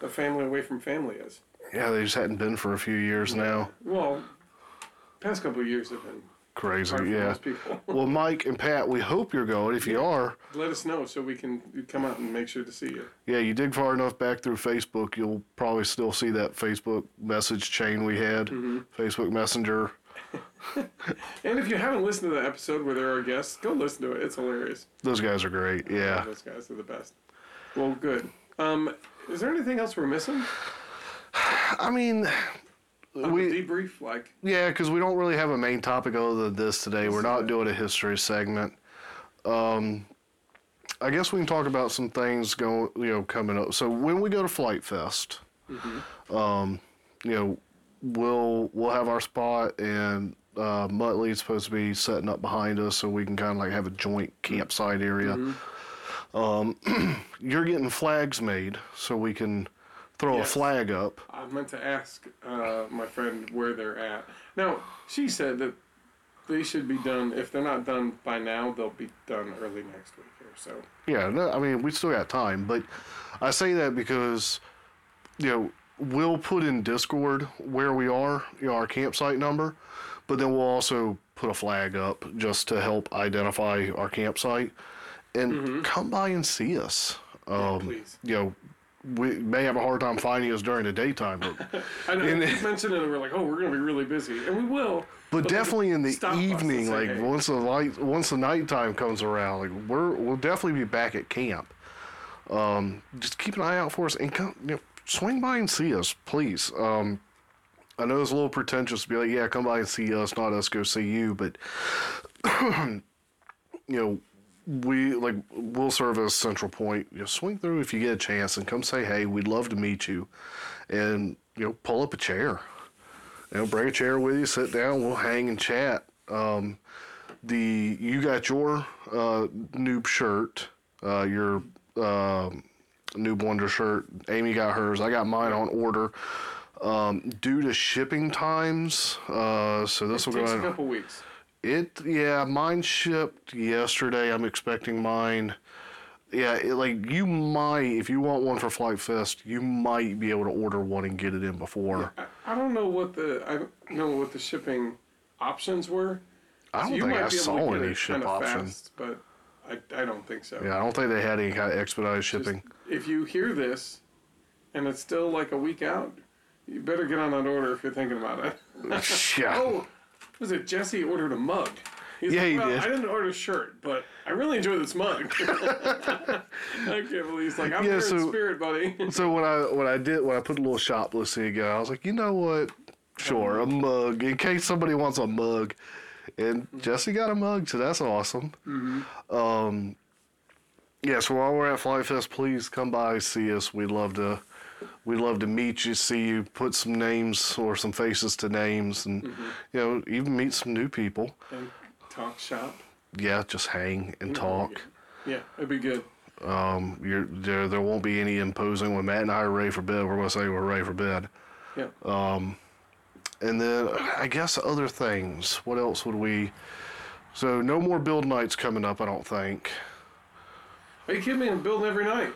the family away from family is. Yeah, they just hadn't been for a few years now. Well, past couple of years have been crazy, yeah. Well, Mike and Pat, we hope you're going. If yeah. you are, let us know so we can come out and make sure to see you. Yeah, you dig far enough back through Facebook, you'll probably still see that Facebook message chain we had, mm-hmm. Facebook Messenger. And if you haven't listened to the episode where there are guests, go listen to it. It's hilarious. Those guys are great, yeah. yeah those guys are the best. Well, good. Um, is there anything else we're missing? I mean... Like we, a debrief, like yeah, because we don't really have a main topic other than this today. We're not doing a history segment. Um, I guess we can talk about some things going, you know, coming up. So when we go to Flight Fest, mm-hmm. um, you know, we'll we'll have our spot, and uh, Muttley is supposed to be setting up behind us, so we can kind of like have a joint campsite area. Mm-hmm. Um, you're getting flags made, so we can. Throw yes. a flag up. I meant to ask uh, my friend where they're at. Now, she said that they should be done. If they're not done by now, they'll be done early next week or so. Yeah, no, I mean, we still got time. But I say that because, you know, we'll put in Discord where we are, you know, our campsite number. But then we'll also put a flag up just to help identify our campsite. And mm-hmm. come by and see us. Um, yeah, please. You know, we may have a hard time finding us during the daytime. But I know. And, you mentioned it, and we're like, oh, we're going to be really busy. And we will. But, but definitely in the evening, say, like hey. once the light, once the nighttime comes around, like we're, we'll definitely be back at camp. Um, just keep an eye out for us and come, you know, swing by and see us, please. Um, I know it's a little pretentious to be like, yeah, come by and see us, not us go see you. But, you know, we like we'll serve as Central Point. You know, swing through if you get a chance and come say hey. We'd love to meet you, and you know, pull up a chair. You know, bring a chair with you. Sit down. We'll hang and chat. Um, the you got your uh, Noob shirt, uh, your uh, Noob Wonder shirt. Amy got hers. I got mine on order. Um, due to shipping times, uh, so this will go. It takes a couple weeks. It, yeah, mine shipped yesterday. I'm expecting mine. Yeah, it, like, you might, if you want one for Flight Fest, you might be able to order one and get it in before. Yeah, I, I don't know what the, I don't know what the shipping options were. I don't so think I saw any ship options. But I, I don't think so. Yeah, I don't think they had any kind of expedited shipping. Just, if you hear this, and it's still like a week out, you better get on that order if you're thinking about it. Yeah. Oh, was it Jesse ordered a mug? He's yeah, like, well, he did. I didn't order a shirt, but I really enjoy this mug. I can't believe he's like, I'm yeah, here so, in spirit, buddy. So when I when I did when I put a little shop list in again, I was like, you know what? Sure, a mug in case somebody wants a mug, and mm-hmm. Jesse got a mug, so that's awesome. Mm-hmm. Um, yeah, so while we're at Flight Fest, please come by see us. We'd love to. We'd love to meet you, see you, put some names or some faces to names, and mm-hmm. you know, even meet some new people. And talk shop. Yeah, just hang and talk. Yeah, it'd be good. Um, you're, there, there won't be any imposing. When Matt and I are ready for bed, we're gonna say we're ready for bed. Yeah. Um, and then I guess other things. What else would we? So no more build nights coming up, I don't think. Are you kidding me? I'm building every night.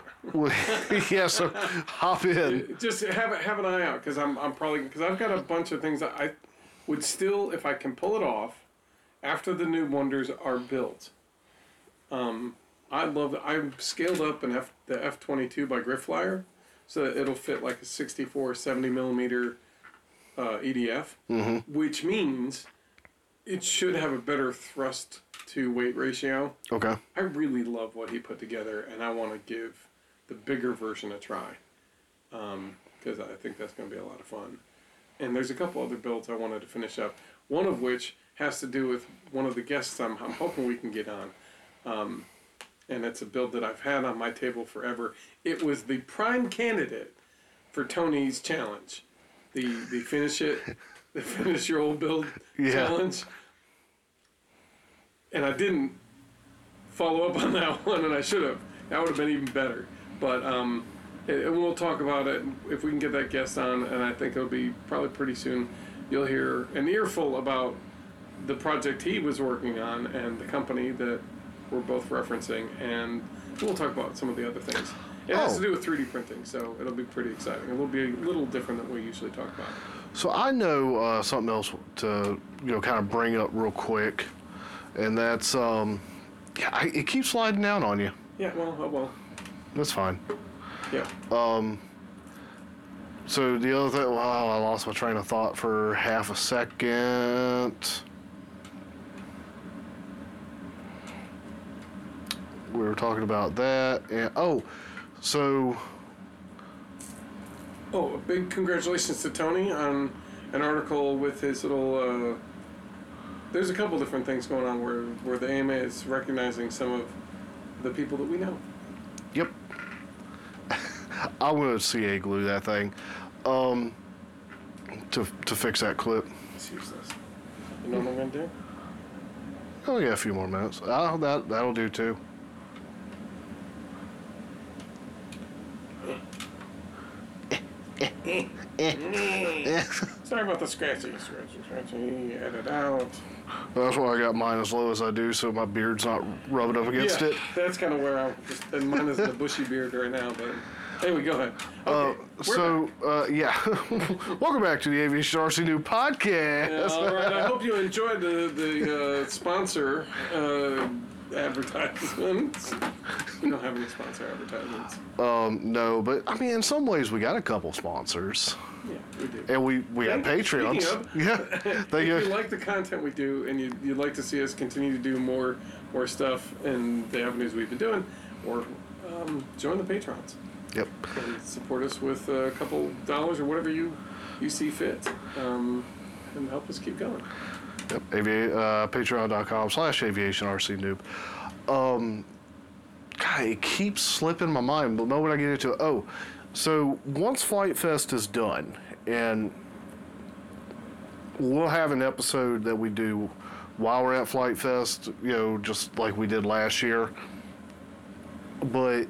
Yeah, so hop in. Just have have an eye out because I'm I'm probably because I've got a bunch of things that I would still if I can pull it off after the Noob Wonders are built. Um, I love I've scaled up an F the F twenty-two by Griff Flyer, so that it'll fit like a sixty-four, seventy millimeter uh, E D F, mm-hmm. which means it should have a better thrust to weight ratio. Okay. I really love what he put together, and I want to give the bigger version a try because um, I think that's going to be a lot of fun. And there's a couple other builds I wanted to finish up, one of which has to do with one of the guests I'm, I'm hoping we can get on. Um, and it's a build that I've had on my table forever. It was the prime candidate for Tony's challenge. The the finish it, the finish your old build yeah. challenge. And I didn't follow up on that one, and I should have. That would have been even better. But um, and we'll talk about it if we can get that guest on, and I think it'll be probably pretty soon. You'll hear an earful about the project he was working on and the company that we're both referencing, and we'll talk about some of the other things. It oh. has to do with three D printing, so it'll be pretty exciting. It'll be a little different than we usually talk about. So I know uh, something else to you know kind of bring up real quick, and that's um, I, it keeps sliding out on you. Yeah, well, oh, well. That's fine. Yeah. Um. So the other thing, wow, I lost my train of thought for half a second. We were talking about that, and oh, so. Oh, a big congratulations to Tony on an article with his little. Uh, there's a couple different things going on where where the A M A is recognizing some of the people that we know. Yep. I want to C A glue that thing, um, to to fix that clip. Let's use this. You know what I'm gonna do? Oh yeah, a few more minutes. I'll, that that'll do too. Sorry about the scratchy, scratchy, scratchy. Edit out. That's why I got mine as low as I do, so my beard's not rubbing up against yeah, it. That's kind of where I'm. Just, and mine is the bushy beard right now, but anyway, go ahead. Okay, uh, so, uh, yeah. Welcome back to the Aviation R C New Podcast. Uh, all right. I hope you enjoyed the the uh, sponsor uh, advertisements. We don't have any sponsor advertisements. Um, no, but I mean, in some ways, we got a couple sponsors. Yeah, we do. And we, we have Patreons. Of, yeah. They, if you uh, like the content we do, and you you'd like to see us continue to do more more stuff in the avenues we've been doing, or um, join the Patrons. Yep. And support us with a couple dollars or whatever you, you see fit, um, and help us keep going. Yep. Avi- uh, Patreon.com slash Aviation RC Noob. Um, God, it keeps slipping my mind. The moment I get into it, oh, so once Flight Fest is done, and we'll have an episode that we do while we're at Flight Fest, you know, just like we did last year. But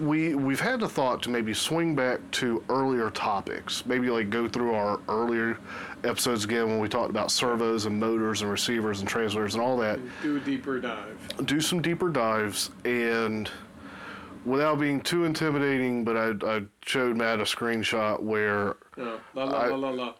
we we've had a thought to maybe swing back to earlier topics, maybe like go through our earlier episodes again when we talked about servos and motors and receivers and transmitters and all that. Do a deeper dive. Do some deeper dives, and without being too intimidating, but I, I showed Matt a screenshot where no, la la I, la la la.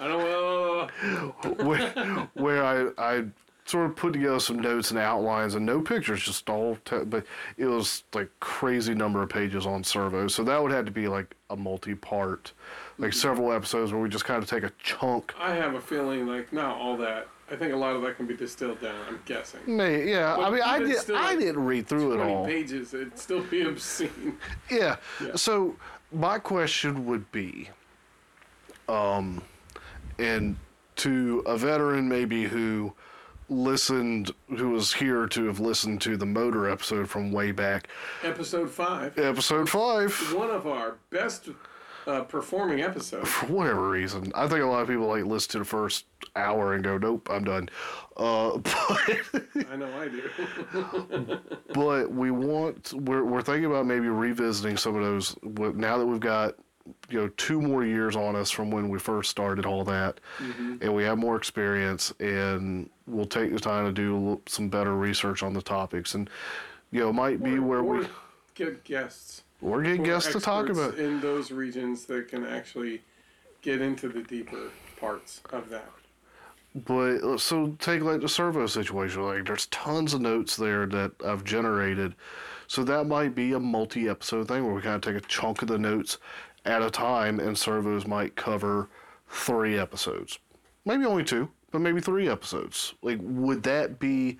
I don't know. where, where I I sort of put together some notes and outlines and no pictures, just all, te- but it was like crazy number of pages on servos. So that would have to be like a multi-part, like mm-hmm. several episodes where we just kind of take a chunk. I have a feeling like not all that. I think a lot of that can be distilled down, I'm guessing. Maybe, yeah, but I mean, I, did, still, I like, didn't read through it all. twenty pages, it'd still be obscene. yeah. yeah, so my question would be, um, and to a veteran maybe who listened, who was here to have listened to the motor episode from way back. Episode five. Episode five. One of our best uh, performing episodes. For whatever reason. I think a lot of people like listen to the first hour and go, nope, I'm done. Uh, but I know I do. But we want, we're, we're thinking about maybe revisiting some of those now that we've got, you know, two more years on us from when we first started all that, mm-hmm. and we have more experience, and we'll take the time to do little, some better research on the topics, and you know, it might be or, where or we get guests or get or guests to talk about in those regions that can actually get into the deeper parts of that. But so take like the servo situation, like there's tons of notes there that I've generated, so that might be a multi-episode thing where we kind of take a chunk of the notes at a time, and servos might cover three episodes. Maybe only two, but maybe three episodes. Like, would that be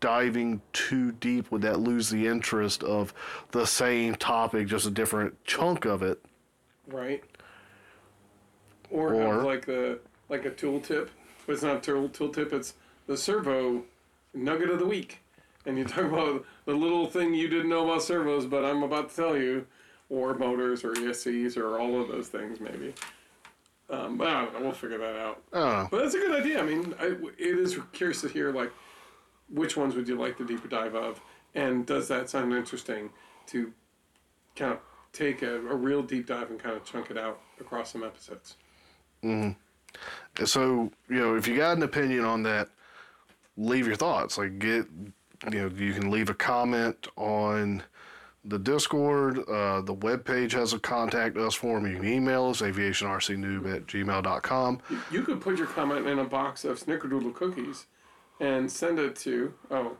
diving too deep? Would that lose the interest of the same topic, just a different chunk of it? Right. Or, or have like the like a tool tip, but it's not a tool, tool tip, it's the servo nugget of the week. And you talk about the little thing you didn't know about servos, but I'm about to tell you, or motors, or E S Cs, or all of those things, maybe. Um, but I don't know, we'll figure that out. Oh. But that's a good idea. I mean, I, it is curious to hear, like, which ones would you like the deeper dive of, and does that sound interesting to kind of take a, a real deep dive and kind of chunk it out across some episodes? Mm-hmm. So, you know, if you got an opinion on that, leave your thoughts. Like, get... You know, you can leave a comment on the Discord. Uh, the webpage has a contact us form. You can email us, aviation r c noob at gmail dot com. You could put your comment in a box of snickerdoodle cookies and send it to... Oh,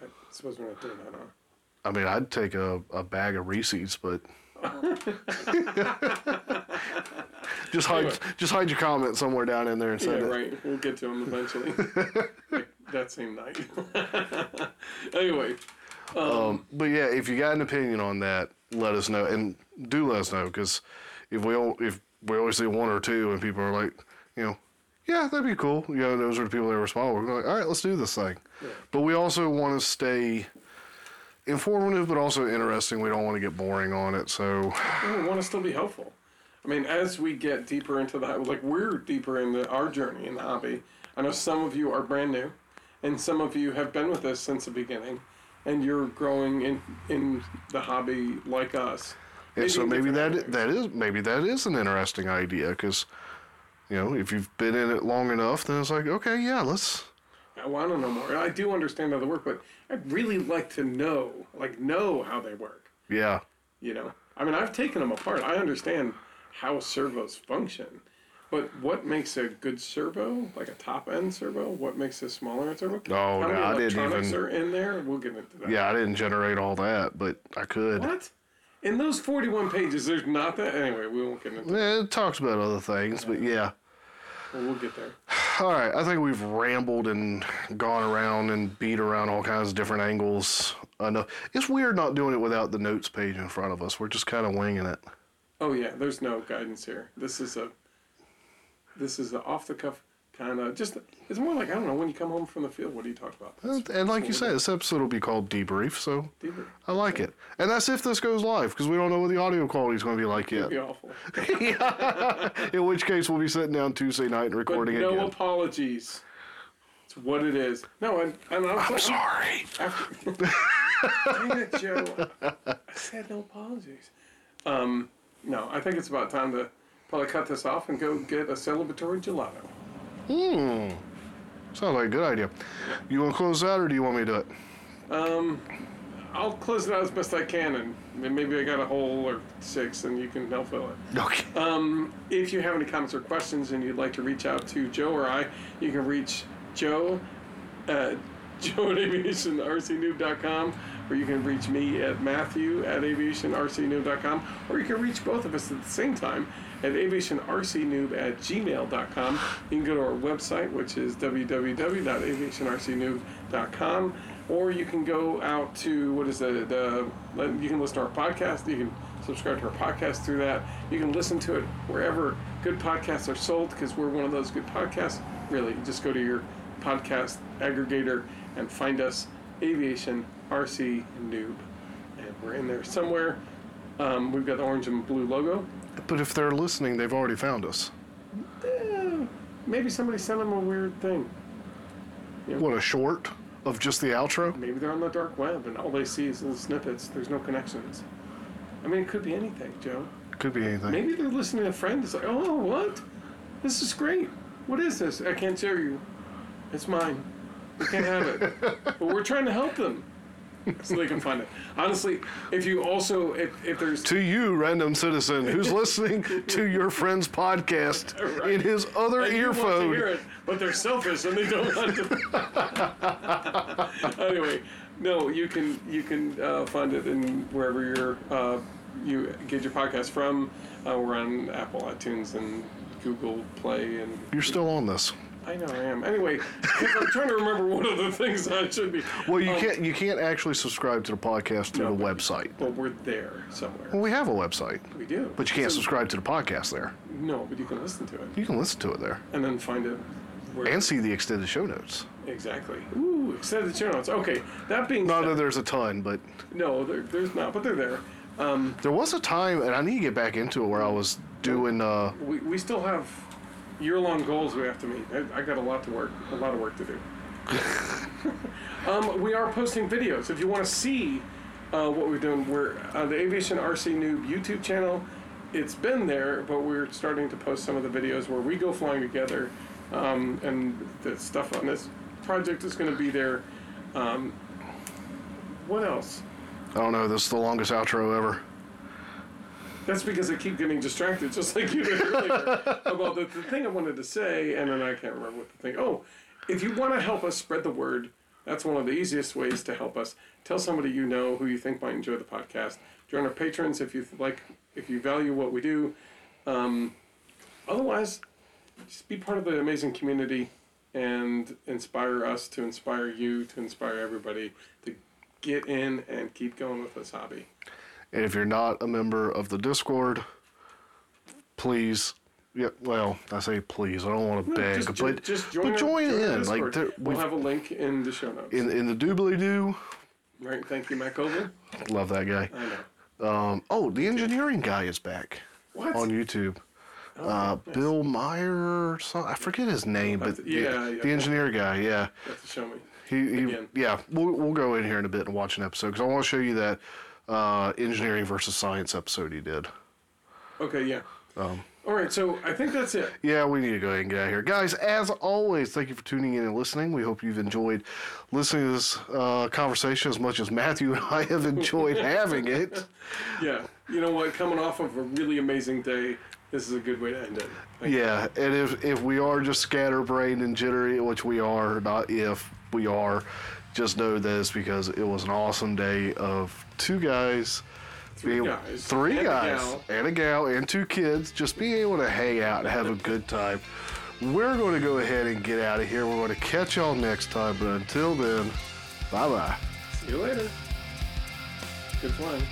I suppose we're not doing that, huh? I mean, I'd take a, a bag of Reese's, but... just, hide, anyway. just hide your comment somewhere down in there and send yeah, it. Yeah, right. We'll get to them eventually. like, that same night. anyway. Um, um, but yeah, if you got an opinion on that, let us know. And do let us know, because if we all, if we always see one or two and people are like, you know, yeah, that'd be cool. You know, those are the people that respond. We're like, all right, let's do this thing. Yeah. But we also want to stay informative, but also interesting. We don't want to get boring on it, so... We want to still be helpful. I mean, as we get deeper into the... Like, we're deeper into our journey in the hobby. I know some of you are brand new, and some of you have been with us since the beginning, and you're growing in in the hobby like us. And so maybe that that is maybe that is an interesting idea, because, you know, if you've been in it long enough, then it's like, okay, yeah, let's... I want to know more. I do understand how they work, but I'd really like to know, like, know how they work. Yeah. You know? I mean, I've taken them apart. I understand how servos function, but what makes a good servo, like a top-end servo? What makes a smaller servo? Oh, no, I didn't even... How many electronics are in there? We'll get into that. Yeah, I didn't generate all that, but I could. What? In those forty-one pages, there's not that... Anyway, we won't get into that. Yeah, it talks about other things, but yeah. Well, we'll get there. All right, I think we've rambled and gone around and beat around all kinds of different angles. Enough. It's weird not doing it without the notes page in front of us. We're just kind of winging it. Oh yeah, there's no guidance here. This is a, this is an off the cuff kind of just. It's more like, I don't know, when you come home from the field, what do you talk about? That's, and like you said, this episode will be called Debrief, so Debrief. I like it. And that's if this goes live, because we don't know what the audio quality is going to be like yet. It'll be awful. yeah. In which case, we'll be sitting down Tuesday night and recording but no again. No apologies. It's what it is. No, and, and I'm, I'm sorry. After, dang it, Joe. I said no apologies. Um, no, I think it's about time to probably cut this off and go get a celebratory gelato. Hmm. Sounds like a good idea. You want to close out, or do you want me to do it? Um, I'll close it out as best I can, and maybe I got a hole or six, and you can help fill it. Okay. Um, if you have any comments or questions, and you'd like to reach out to Joe or I, you can reach Joe at Joe at aviation r c noob dot com, or you can reach me at Matthew at aviation r c noob dot com, or you can reach both of us at the same time at aviation r c noob at gmail dot com. You can go to our website, which is w w w dot aviation r c noob dot com, or you can go out to, what is it, uh, you can listen to our podcast, you can subscribe to our podcast through that, you can listen to it wherever good podcasts are sold, because we're one of those good podcasts, really. You just go to your podcast aggregator and find us, Aviation R C Noob, and we're in there somewhere. Um, we've got the orange and blue logo. But if they're listening, they've already found us. Uh, maybe somebody sent them a weird thing. You know, what, a short of just the outro? Maybe they're on the dark web, and all they see is little snippets. There's no connections. I mean, it could be anything, Joe. It could be anything. Maybe they're listening to a friend that's like, oh, what? This is great. What is this? I can't share you. It's mine. We can't have it. But we're trying to help them, so they can find it. Honestly, if you also, if, if there's... To you, random citizen, who's listening to your friend's podcast right. in his other and earphone. You want to hear it, but they're selfish and they don't want to... Anyway, no, you can you can uh, find it in wherever you're, uh, you get your podcast from. Uh, we're on Apple, iTunes, and Google Play. And you're still on this. I know I am. Anyway, I'm trying to remember one of the things I should be. Well, you um, can't you can't actually subscribe to the podcast through no, the website. But we're there somewhere. Well, we have a website. We do. But you can't so, subscribe to the podcast there. No, but you can listen to it. You can listen to it there. And then find it. Where and see the extended show notes. Exactly. Ooh, extended show notes. Okay, that being not said. Not that there's a ton, but... No, there, there's not, but they're there. Um, there was a time, and I need to get back into it, where I was doing... Uh, we, we still have year-long goals we have to meet. I, I got a lot to work, a lot of work to do. um, we are posting videos. If you want to see uh, what we're doing, we're on uh, the Aviation R C Noob YouTube channel. It's been there, but we're starting to post some of the videos where we go flying together. Um, and the stuff on this project is going to be there. Um, what else? I don't know. This is the longest outro ever. That's because I keep getting distracted, just like you did earlier, about the, the thing I wanted to say, and then I can't remember what the thing... Oh, if you want to help us spread the word, that's one of the easiest ways to help us. Tell somebody you know who you think might enjoy the podcast. Join our patrons if you like, if you value what we do. Um, otherwise... Just be part of the amazing community and inspire us to inspire you, to inspire everybody to get in and keep going with this hobby. And if you're not a member of the Discord, please, yeah, well, I say please, I don't want to no, beg, just, but, just join, but our, join, join in. Like there, we'll have a link in the show notes. In, in the doobly-doo. Right, thank you, Mike Obi. Love that guy. I know. Um, oh, the engineering guy is back. What? On YouTube. Oh, uh, nice. Bill Meyer or something. I forget his name, but yeah, yeah, yeah, the engineer guy, yeah. You have to show me. He, he, yeah, we'll, we'll go in here in a bit and watch an episode, because I want to show you that uh, engineering versus science episode he did. Okay, yeah. Um, All right, so I think that's it. Yeah, we need to go ahead and get out of here. Guys, as always, thank you for tuning in and listening. We hope you've enjoyed listening to this uh, conversation as much as Matthew and I have enjoyed having it. Yeah, you know what? Coming off of a really amazing day, this is a good way to end it. Thank yeah, you. And if, if we are just scatterbrained and jittery, which we are, not if we are, just know this, because it was an awesome day of two guys, three being, guys, three and, guys a gal. and a gal, and two kids, just being able to hang out and have a good time. We're going to go ahead and get out of here. We're going to catch y'all next time, but until then, bye-bye. See you later. Good flying.